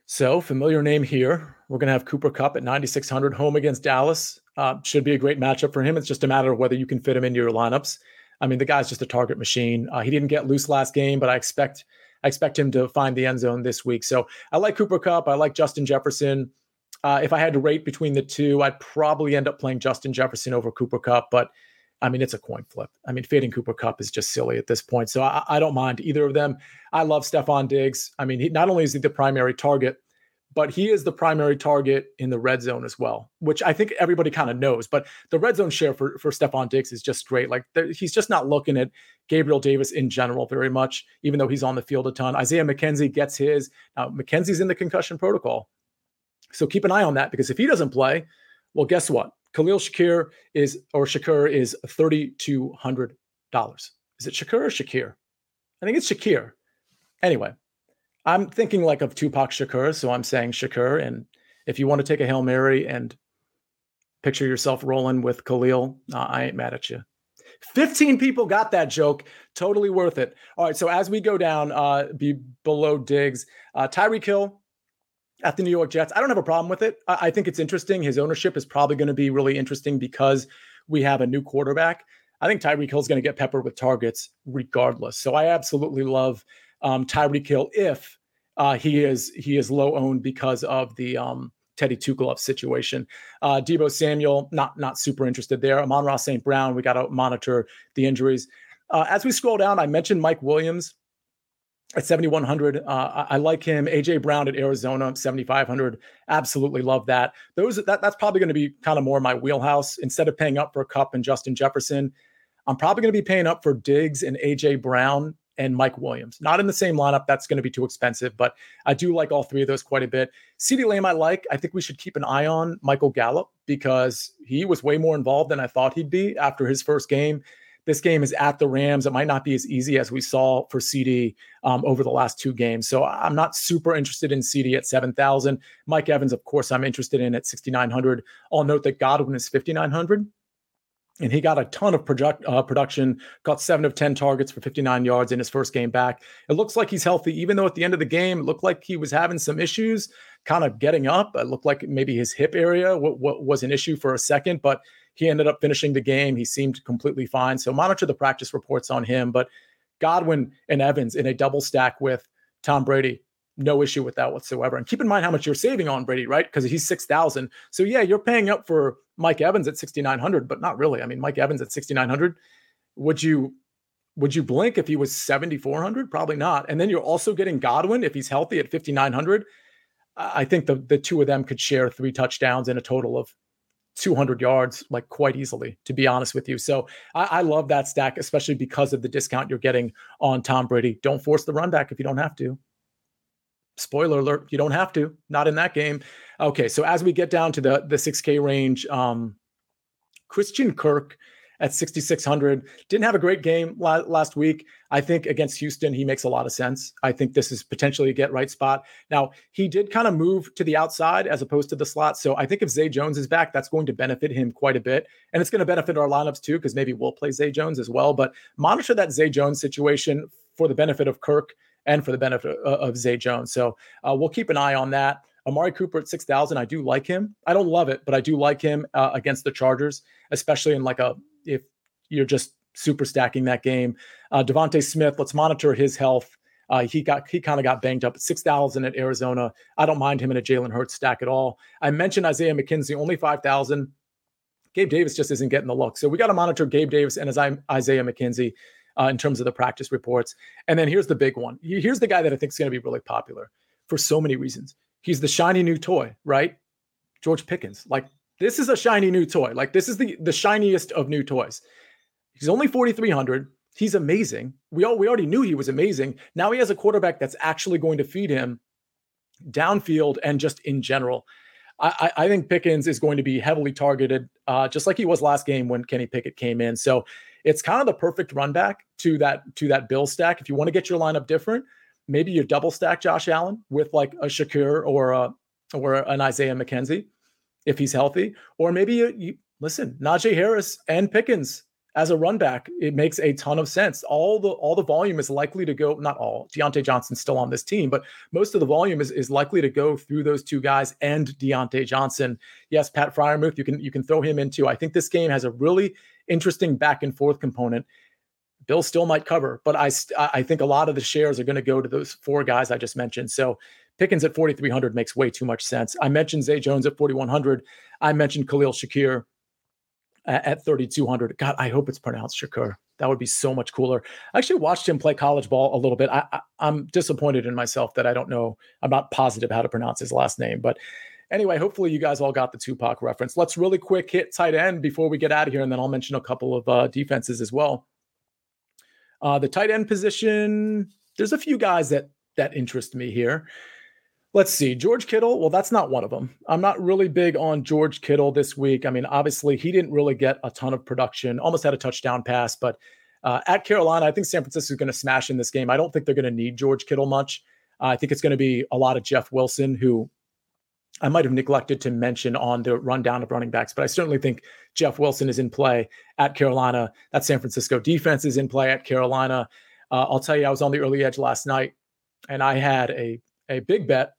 So familiar name here. We're going to have Cooper Kupp at 9,600 home against Dallas. Should be a great matchup for him. It's just a matter of whether you can fit him into your lineups. I mean, the guy's just a target machine. He didn't get loose last game, but I expect him to find the end zone this week. So I like Cooper Kupp. I like Justin Jefferson. If I had to rate between the two, I'd probably end up playing Justin Jefferson over Cooper Kupp, but I mean, it's a coin flip. I mean, fading Cooper Kupp is just silly at this point. So I don't mind either of them. I love Stephon Diggs. I mean, not only is he the primary target, but he is the primary target in the red zone as well, which I think everybody kind of knows. But the red zone share for Stephon Diggs is just great. Like he's just not looking at Gabriel Davis in general very much, even though he's on the field a ton. Isaiah McKenzie gets his. Now, McKenzie's in the concussion protocol. So keep an eye on that because if he doesn't play, well, guess what? Khalil Shakir is $3,200. Is it Shakir or Shakir? I think it's Shakir. Anyway, I'm thinking like of Tupac Shakur, so I'm saying Shakir. And if you want to take a Hail Mary and picture yourself rolling with Khalil, I ain't mad at you. 15 people got that joke. Totally worth it. All right, so as we go down, below Diggs, Tyreek Hill at the New York Jets. I don't have a problem with it. I think it's interesting. His ownership is probably going to be really interesting because we have a new quarterback. I think Tyreek Hill is going to get peppered with targets regardless. So I absolutely love Tyreek Hill if he is low owned because of the Teddy Tuilagi situation. Deebo Samuel, not super interested there. Amon-Ra St. Brown, we got to monitor the injuries. As we scroll down, I mentioned Mike Williams at 7,100, I like him. AJ Brown at Arizona, 7,500. Absolutely love that. That's probably going to be kind of more my wheelhouse. Instead of paying up for Kupp and Justin Jefferson, I'm probably going to be paying up for Diggs and AJ Brown and Mike Williams. Not in the same lineup. That's going to be too expensive, but I do like all three of those quite a bit. CeeDee Lamb, I like. I think we should keep an eye on Michael Gallup because he was way more involved than I thought he'd be after his first game. This game is at the Rams. It might not be as easy as we saw for CD over the last two games. So I'm not super interested in CD at 7,000. Mike Evans, of course, I'm interested in at 6,900. I'll note that Godwin is 5,900. And he got a ton of production, got 7 of 10 targets for 59 yards in his first game back. It looks like he's healthy, even though at the end of the game, it looked like he was having some issues, kind of getting up. It looked like maybe his hip area was an issue for a second, but he ended up finishing the game. He seemed completely fine. So monitor the practice reports on him. But Godwin and Evans in a double stack with Tom Brady, no issue with that whatsoever. And keep in mind how much you're saving on Brady, right? Because he's 6,000. So yeah, you're paying up for Mike Evans at 6,900, but not really. I mean, Mike Evans at 6,900, would you blink if he was 7,400? Probably not. And then you're also getting Godwin if he's healthy at 5,900. I think the two of them could share 3 touchdowns and a total of 200 yards, like quite easily, to be honest with you. So I love that stack, especially because of the discount you're getting on Tom Brady. Don't force the run back if you don't have to. Spoiler alert, you don't have to, not in that game. Okay, so as we get down to the 6K range, Christian Kirk at 6,600 didn't have a great game last week. I think against Houston, he makes a lot of sense. I think this is potentially a get right spot. Now, he did kind of move to the outside as opposed to the slot. So I think if Zay Jones is back, that's going to benefit him quite a bit. And it's going to benefit our lineups too, because maybe we'll play Zay Jones as well. But monitor that Zay Jones situation for the benefit of Kirk and for the benefit of Zay Jones. So we'll keep an eye on that. Amari Cooper at 6,000. I do like him. I don't love it, but I do like him against the Chargers, especially in if you're just super stacking that game. Devontae Smith, let's monitor his health. He kind of got banged up at 6,000 at Arizona. I don't mind him in a Jalen Hurts stack at all. I mentioned Isaiah McKenzie, only 5,000. Gabe Davis just isn't getting the look. So we got to monitor Gabe Davis and Isaiah McKenzie in terms of the practice reports. And then here's the big one. Here's the guy that I think is going to be really popular for so many reasons. He's the shiny new toy, right? George Pickens. Like, this is a shiny new toy. Like, this is the shiniest of new toys. He's only 4,300. He's amazing. We already knew he was amazing. Now he has a quarterback that's actually going to feed him downfield and just in general. I think Pickens is going to be heavily targeted, just like he was last game when Kenny Pickett came in. So it's kind of the perfect run back to that Bill stack. If you want to get your lineup different, maybe you double stack Josh Allen with like a Shakir or an Isaiah McKenzie if he's healthy, or maybe you listen, Najee Harris and Pickens as a run back. It makes a ton of sense. All the volume is likely to go, not all, Deontay Johnson's still on this team, but most of the volume is likely to go through those two guys and Deontay Johnson. Yes, Pat Freiermuth, you can throw him into. I think this game has a really interesting back and forth component. Bill still might cover, but I think a lot of the shares are going to go to those four guys I just mentioned. So Pickens at 4,300 makes way too much sense. I mentioned Zay Jones at 4,100. I mentioned Khalil Shakir at 3,200. God, I hope it's pronounced Shakir. That would be so much cooler. I actually watched him play college ball a little bit. I'm disappointed in myself that I don't know. I'm not positive how to pronounce his last name, but anyway, hopefully you guys all got the Tupac reference. Let's really quick hit tight end before we get out of here, and then I'll mention a couple of defenses as well. The tight end position, there's a few guys that interest me here. Let's see, George Kittle. Well, that's not one of them. I'm not really big on George Kittle this week. I mean, obviously he didn't really get a ton of production, almost had a touchdown pass, but at Carolina, I think San Francisco is going to smash in this game. I don't think they're going to need George Kittle much. I think it's going to be a lot of Jeff Wilson, who I might have neglected to mention on the rundown of running backs, but I certainly think Jeff Wilson is in play at Carolina. That San Francisco defense is in play at Carolina. I'll tell you, I was on the early edge last night, and I had a big bet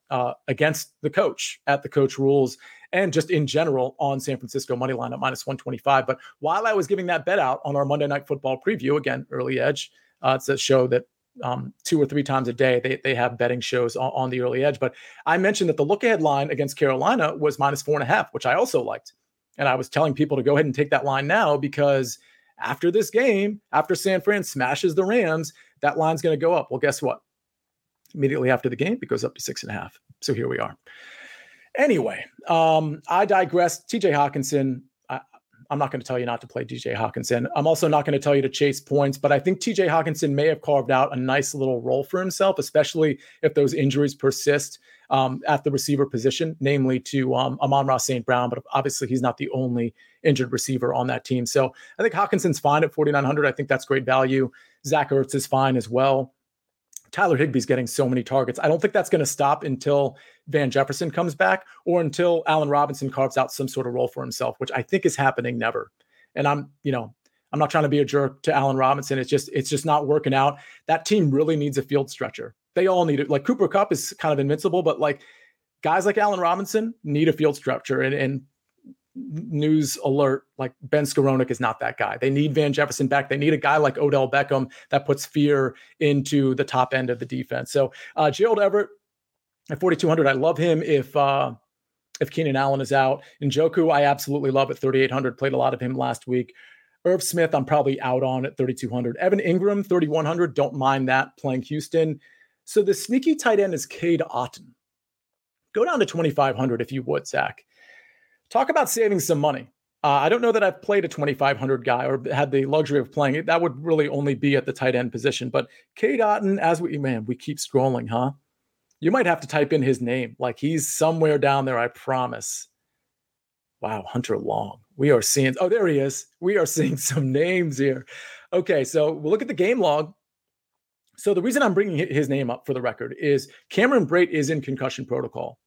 against the coach at the coach rules and just in general on San Francisco money line at -125. But while I was giving that bet out on our Monday Night Football preview, again, early edge, it's a show that two or three times a day, they have betting shows on the early edge. But I mentioned that the look ahead line against Carolina was -4.5, which I also liked. And I was telling people to go ahead and take that line now, because after this game, after San Fran smashes the Rams, that line's going to go up. Well, guess what? Immediately after the game, it goes up to 6.5. So here we are. Anyway, I digress. TJ Hawkinson, I'm not going to tell you not to play TJ Hawkinson. I'm also not going to tell you to chase points, but I think TJ Hawkinson may have carved out a nice little role for himself, especially if those injuries persist at the receiver position, namely to Amon-Ra St. Brown, but obviously he's not the only injured receiver on that team. So I think Hawkinson's fine at 4,900. I think that's great value. Zach Ertz is fine as well. Tyler Higbee's getting so many targets. I don't think that's going to stop until Van Jefferson comes back or until Allen Robinson carves out some sort of role for himself, which I think is happening never. And I'm not trying to be a jerk to Allen Robinson. It's just not working out. That team really needs a field stretcher. They all need it. Like Cooper Kupp is kind of invincible, but like guys like Allen Robinson need a field stretcher. And news alert, like Ben Skowronek is not that guy. They need Van Jefferson back. They need a guy like Odell Beckham that puts fear into the top end of the defense. So Gerald Everett at 4,200, I love him if Keenan Allen is out. Njoku, I absolutely love at 3,800. Played a lot of him last week. Irv Smith, I'm probably out on at 3,200. Evan Ingram, 3,100. Don't mind that playing Houston. So the sneaky tight end is Cade Otton. Go down to 2,500 if you would, Zach. Talk about saving some money. I don't know that I've played a 2,500 guy or had the luxury of playing it. That would really only be at the tight end position. But Cade Otton, we keep scrolling, huh? You might have to type in his name. Like he's somewhere down there, I promise. Wow, Hunter Long. There he is. We are seeing some names here. Okay, so we'll look at the game log. So the reason I'm bringing his name up for the record is Cameron Brate is in concussion protocol.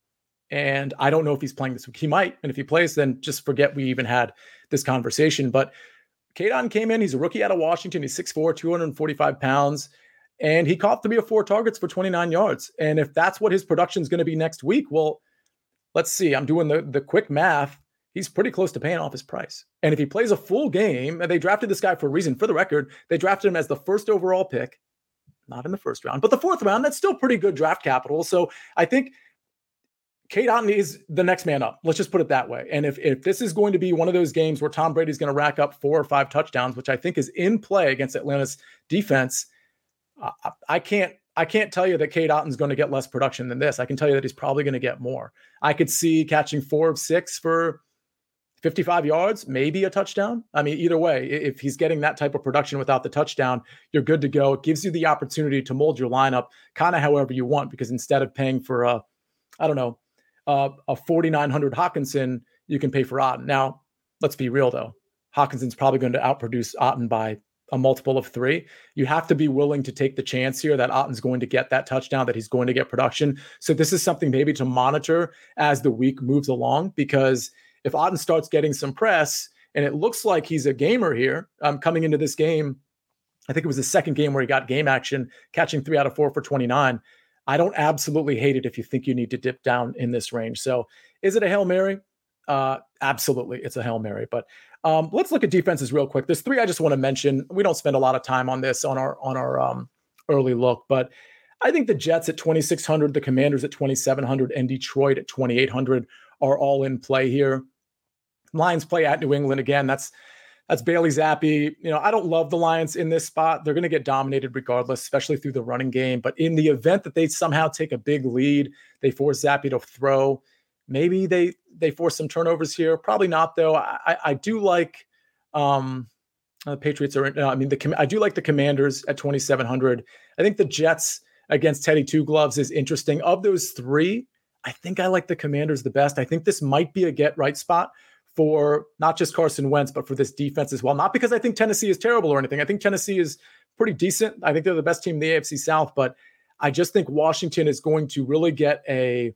And I don't know if he's playing this week. He might. And if he plays, then just forget we even had this conversation. But Cade Otton came in. He's a rookie out of Washington. He's 6'4", 245 pounds. And he caught 3 or 4 targets for 29 yards. And if that's what his production is going to be next week, well, let's see. I'm doing the quick math. He's pretty close to paying off his price. And if he plays a full game, and they drafted this guy for a reason. For the record, they drafted him as the first overall pick. Not in the first round, but the fourth round. That's still pretty good draft capital. So I think Cade Otton is the next man up. Let's just put it that way. And if this is going to be one of those games where Tom Brady's going to rack up 4 or 5 touchdowns, which I think is in play against Atlanta's defense, I can't tell you that Cade Otton's going to get less production than this. I can tell you that he's probably going to get more. I could see catching 4 of 6 for 55 yards, maybe a touchdown. I mean, either way, if he's getting that type of production without the touchdown, you're good to go. It gives you the opportunity to mold your lineup kind of however you want, because instead of paying for a 4,900 Hawkinson, you can pay for Otten. Now, let's be real though. Hawkinson's probably going to outproduce Otten by a multiple of three. You have to be willing to take the chance here that Otten's going to get that touchdown, that he's going to get production. So this is something maybe to monitor as the week moves along, because if Otten starts getting some press and it looks like he's a gamer here coming into this game, I think it was the second game where he got game action, catching 3 out of 4 for 29. I don't absolutely hate it if you think you need to dip down in this range. So is it a Hail Mary? Absolutely. It's a Hail Mary, but let's look at defenses real quick. There's three I just want to mention. We don't spend a lot of time on this on our early look, but I think the Jets at 2,600, the Commanders at 2,700, and Detroit at 2,800 are all in play here. Lions play at New England again. That's Bailey Zappi. You know, I don't love the Lions in this spot. They're going to get dominated regardless, especially through the running game. But in the event that they somehow take a big lead, they force Zappi to throw. Maybe they force some turnovers here. Probably not, though. I do like the Patriots are. No, I mean, I do like the Commanders at 2,700. I think the Jets against Teddy Two Gloves is interesting. Of those three, I think I like the Commanders the best. I think this might be a get right spot for not just Carson Wentz, but for this defense as well. Not because I think Tennessee is terrible or anything. I think Tennessee is pretty decent. I think they're the best team in the AFC South, but I just think Washington is going to really get a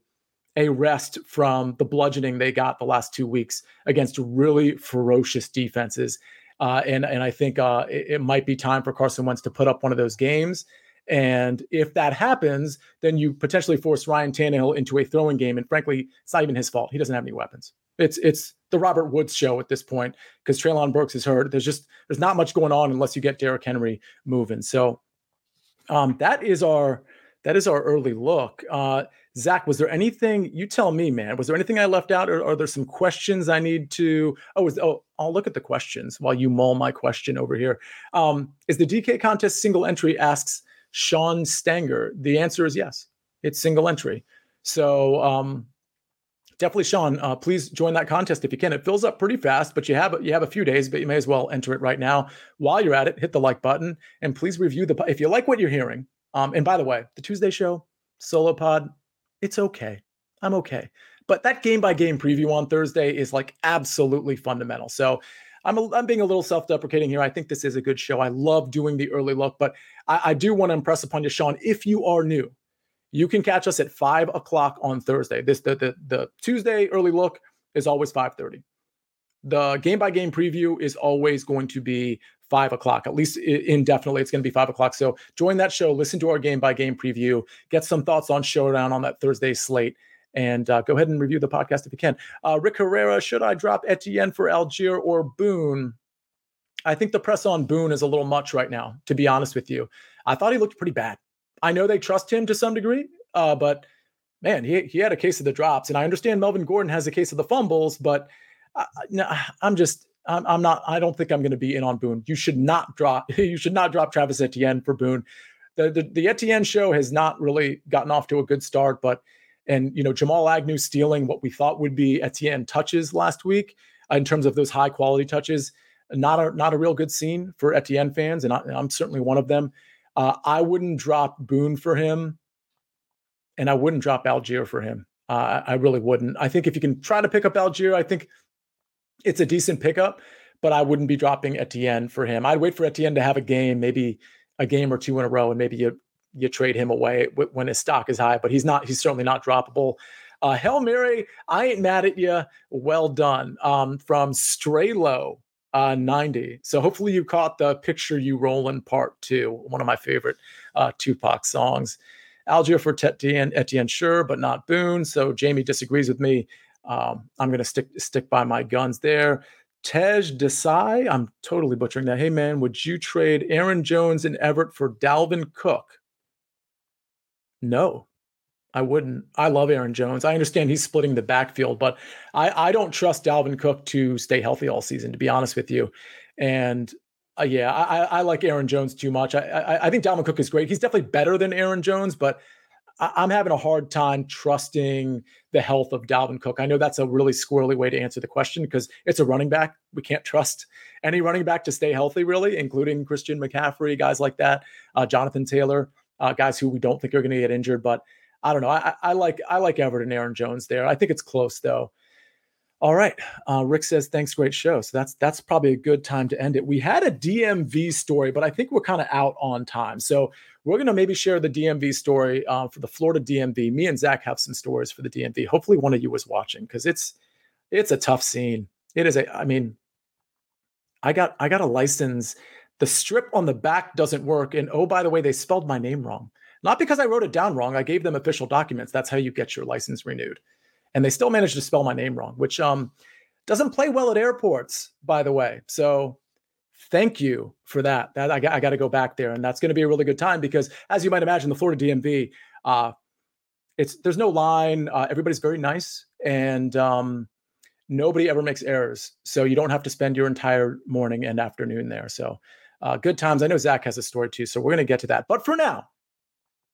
rest from the bludgeoning they got the last 2 weeks against really ferocious defenses. And I think it might be time for Carson Wentz to put up one of those games. And if that happens, then you potentially force Ryan Tannehill into a throwing game. And frankly, it's not even his fault. He doesn't have any weapons. It's the Robert Woods show at this point, because Treylon Burks is hurt. There's not much going on unless you get Derrick Henry moving. So that is our early look. Zach, was there anything, you tell me, man, was there anything I left out, or are there some questions I need to, I'll look at the questions while you mull my question over here. Is the DK contest single entry, asks Sean Stanger. The answer is yes, it's single entry. So, definitely, Sean, please join that contest if you can. It fills up pretty fast, but you have a few days, but you may as well enter it right now. While you're at it, hit the like button, and please review if you like what you're hearing. And by the way, the Tuesday show, solo pod, it's okay. I'm okay. But that game-by-game preview on Thursday is like absolutely fundamental. So I'm being a little self-deprecating here. I think this is a good show. I love doing the early look, but I do want to impress upon you, Sean, if you are new, you can catch us at 5:00 on Thursday. The Tuesday early look is always 5:30. The game by game preview is always going to be 5:00, at least indefinitely. It's going to be 5:00. So join that show, listen to our game by game preview, get some thoughts on Showdown on that Thursday slate, and go ahead and review the podcast if you can. Rick Herrera, should I drop Etienne for Algier or Boone? I think the press on Boone is a little much right now, to be honest with you. I thought he looked pretty bad. I know they trust him to some degree, but man, he had a case of the drops, and I understand Melvin Gordon has a case of the fumbles, but I don't think I'm going to be in on Boone. You should not drop Travis Etienne for Boone. The Etienne show has not really gotten off to a good start, but Jamal Agnew stealing what we thought would be Etienne touches last week in terms of those high quality touches, not a real good scene for Etienne fans. And I'm certainly one of them. I wouldn't drop Boone for him, and I wouldn't drop Algier for him. I really wouldn't. I think if you can try to pick up Algier, I think it's a decent pickup, but I wouldn't be dropping Etienne for him. I'd wait for Etienne to have a game, maybe a game or two in a row, and maybe you trade him away when his stock is high, but he's certainly not droppable. Hail Mary, I ain't mad at you. Well done. From Straylo. 90. So hopefully you caught the Picture You Rollin' Part 2, one of my favorite Tupac songs. Algier for Etienne, sure, but not Boone. So Jamie disagrees with me. I'm going to stick by my guns there. Tej Desai, I'm totally butchering that. Hey, man, would you trade Aaron Jones and Everett for Dalvin Cook? No, I wouldn't. I love Aaron Jones. I understand he's splitting the backfield, but I don't trust Dalvin Cook to stay healthy all season, to be honest with you. And I like Aaron Jones too much. I think Dalvin Cook is great. He's definitely better than Aaron Jones, but I'm having a hard time trusting the health of Dalvin Cook. I know that's a really squirrely way to answer the question because it's a running back. We can't trust any running back to stay healthy, really, including Christian McCaffrey, guys like that, Jonathan Taylor, guys who we don't think are going to get injured, but I don't know. I like Everton, Aaron Jones there. I think it's close though. All right. Rick says, thanks. Great show. So that's probably a good time to end it. We had a DMV story, but I think we're kind of out on time. So we're going to maybe share the DMV story for the Florida DMV. Me and Zach have some stories for the DMV. Hopefully one of you was watching, because it's a tough scene. It is. I got a license. The strip on the back doesn't work. And oh, by the way, they spelled my name wrong. Not because I wrote it down wrong. I gave them official documents. That's how you get your license renewed. And they still managed to spell my name wrong, which doesn't play well at airports, by the way. So thank you for that. I got to go back there. And that's going to be a really good time because, as you might imagine, the Florida DMV, there's no line. Everybody's very nice. And nobody ever makes errors. So you don't have to spend your entire morning and afternoon there. So good times. I know Zach has a story too. So we're going to get to that. But for now,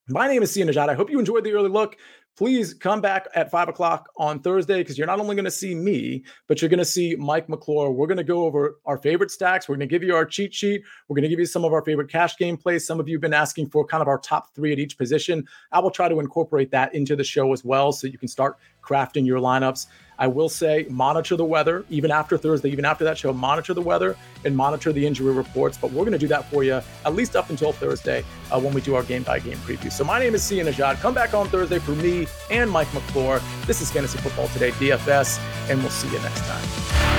my name is Sia Nejad. I hope you enjoyed the early look. Please come back at 5:00 on Thursday, because you're not only going to see me, but you're going to see Mike McClure. We're going to go over our favorite stacks. We're going to give you our cheat sheet. We're going to give you some of our favorite cash game plays. Some of you have been asking for kind of our top three at each position. I will try to incorporate that into the show as well, so you can start crafting your lineups. I will say, monitor the weather, even after Thursday, even after that show, monitor the weather and monitor the injury reports. But we're going to do that for you at least up until Thursday when we do our game-by-game preview. So my name is Sia Nejad. Come back on Thursday for me and Mike McClure. This is Fantasy Football Today, DFS, and we'll see you next time.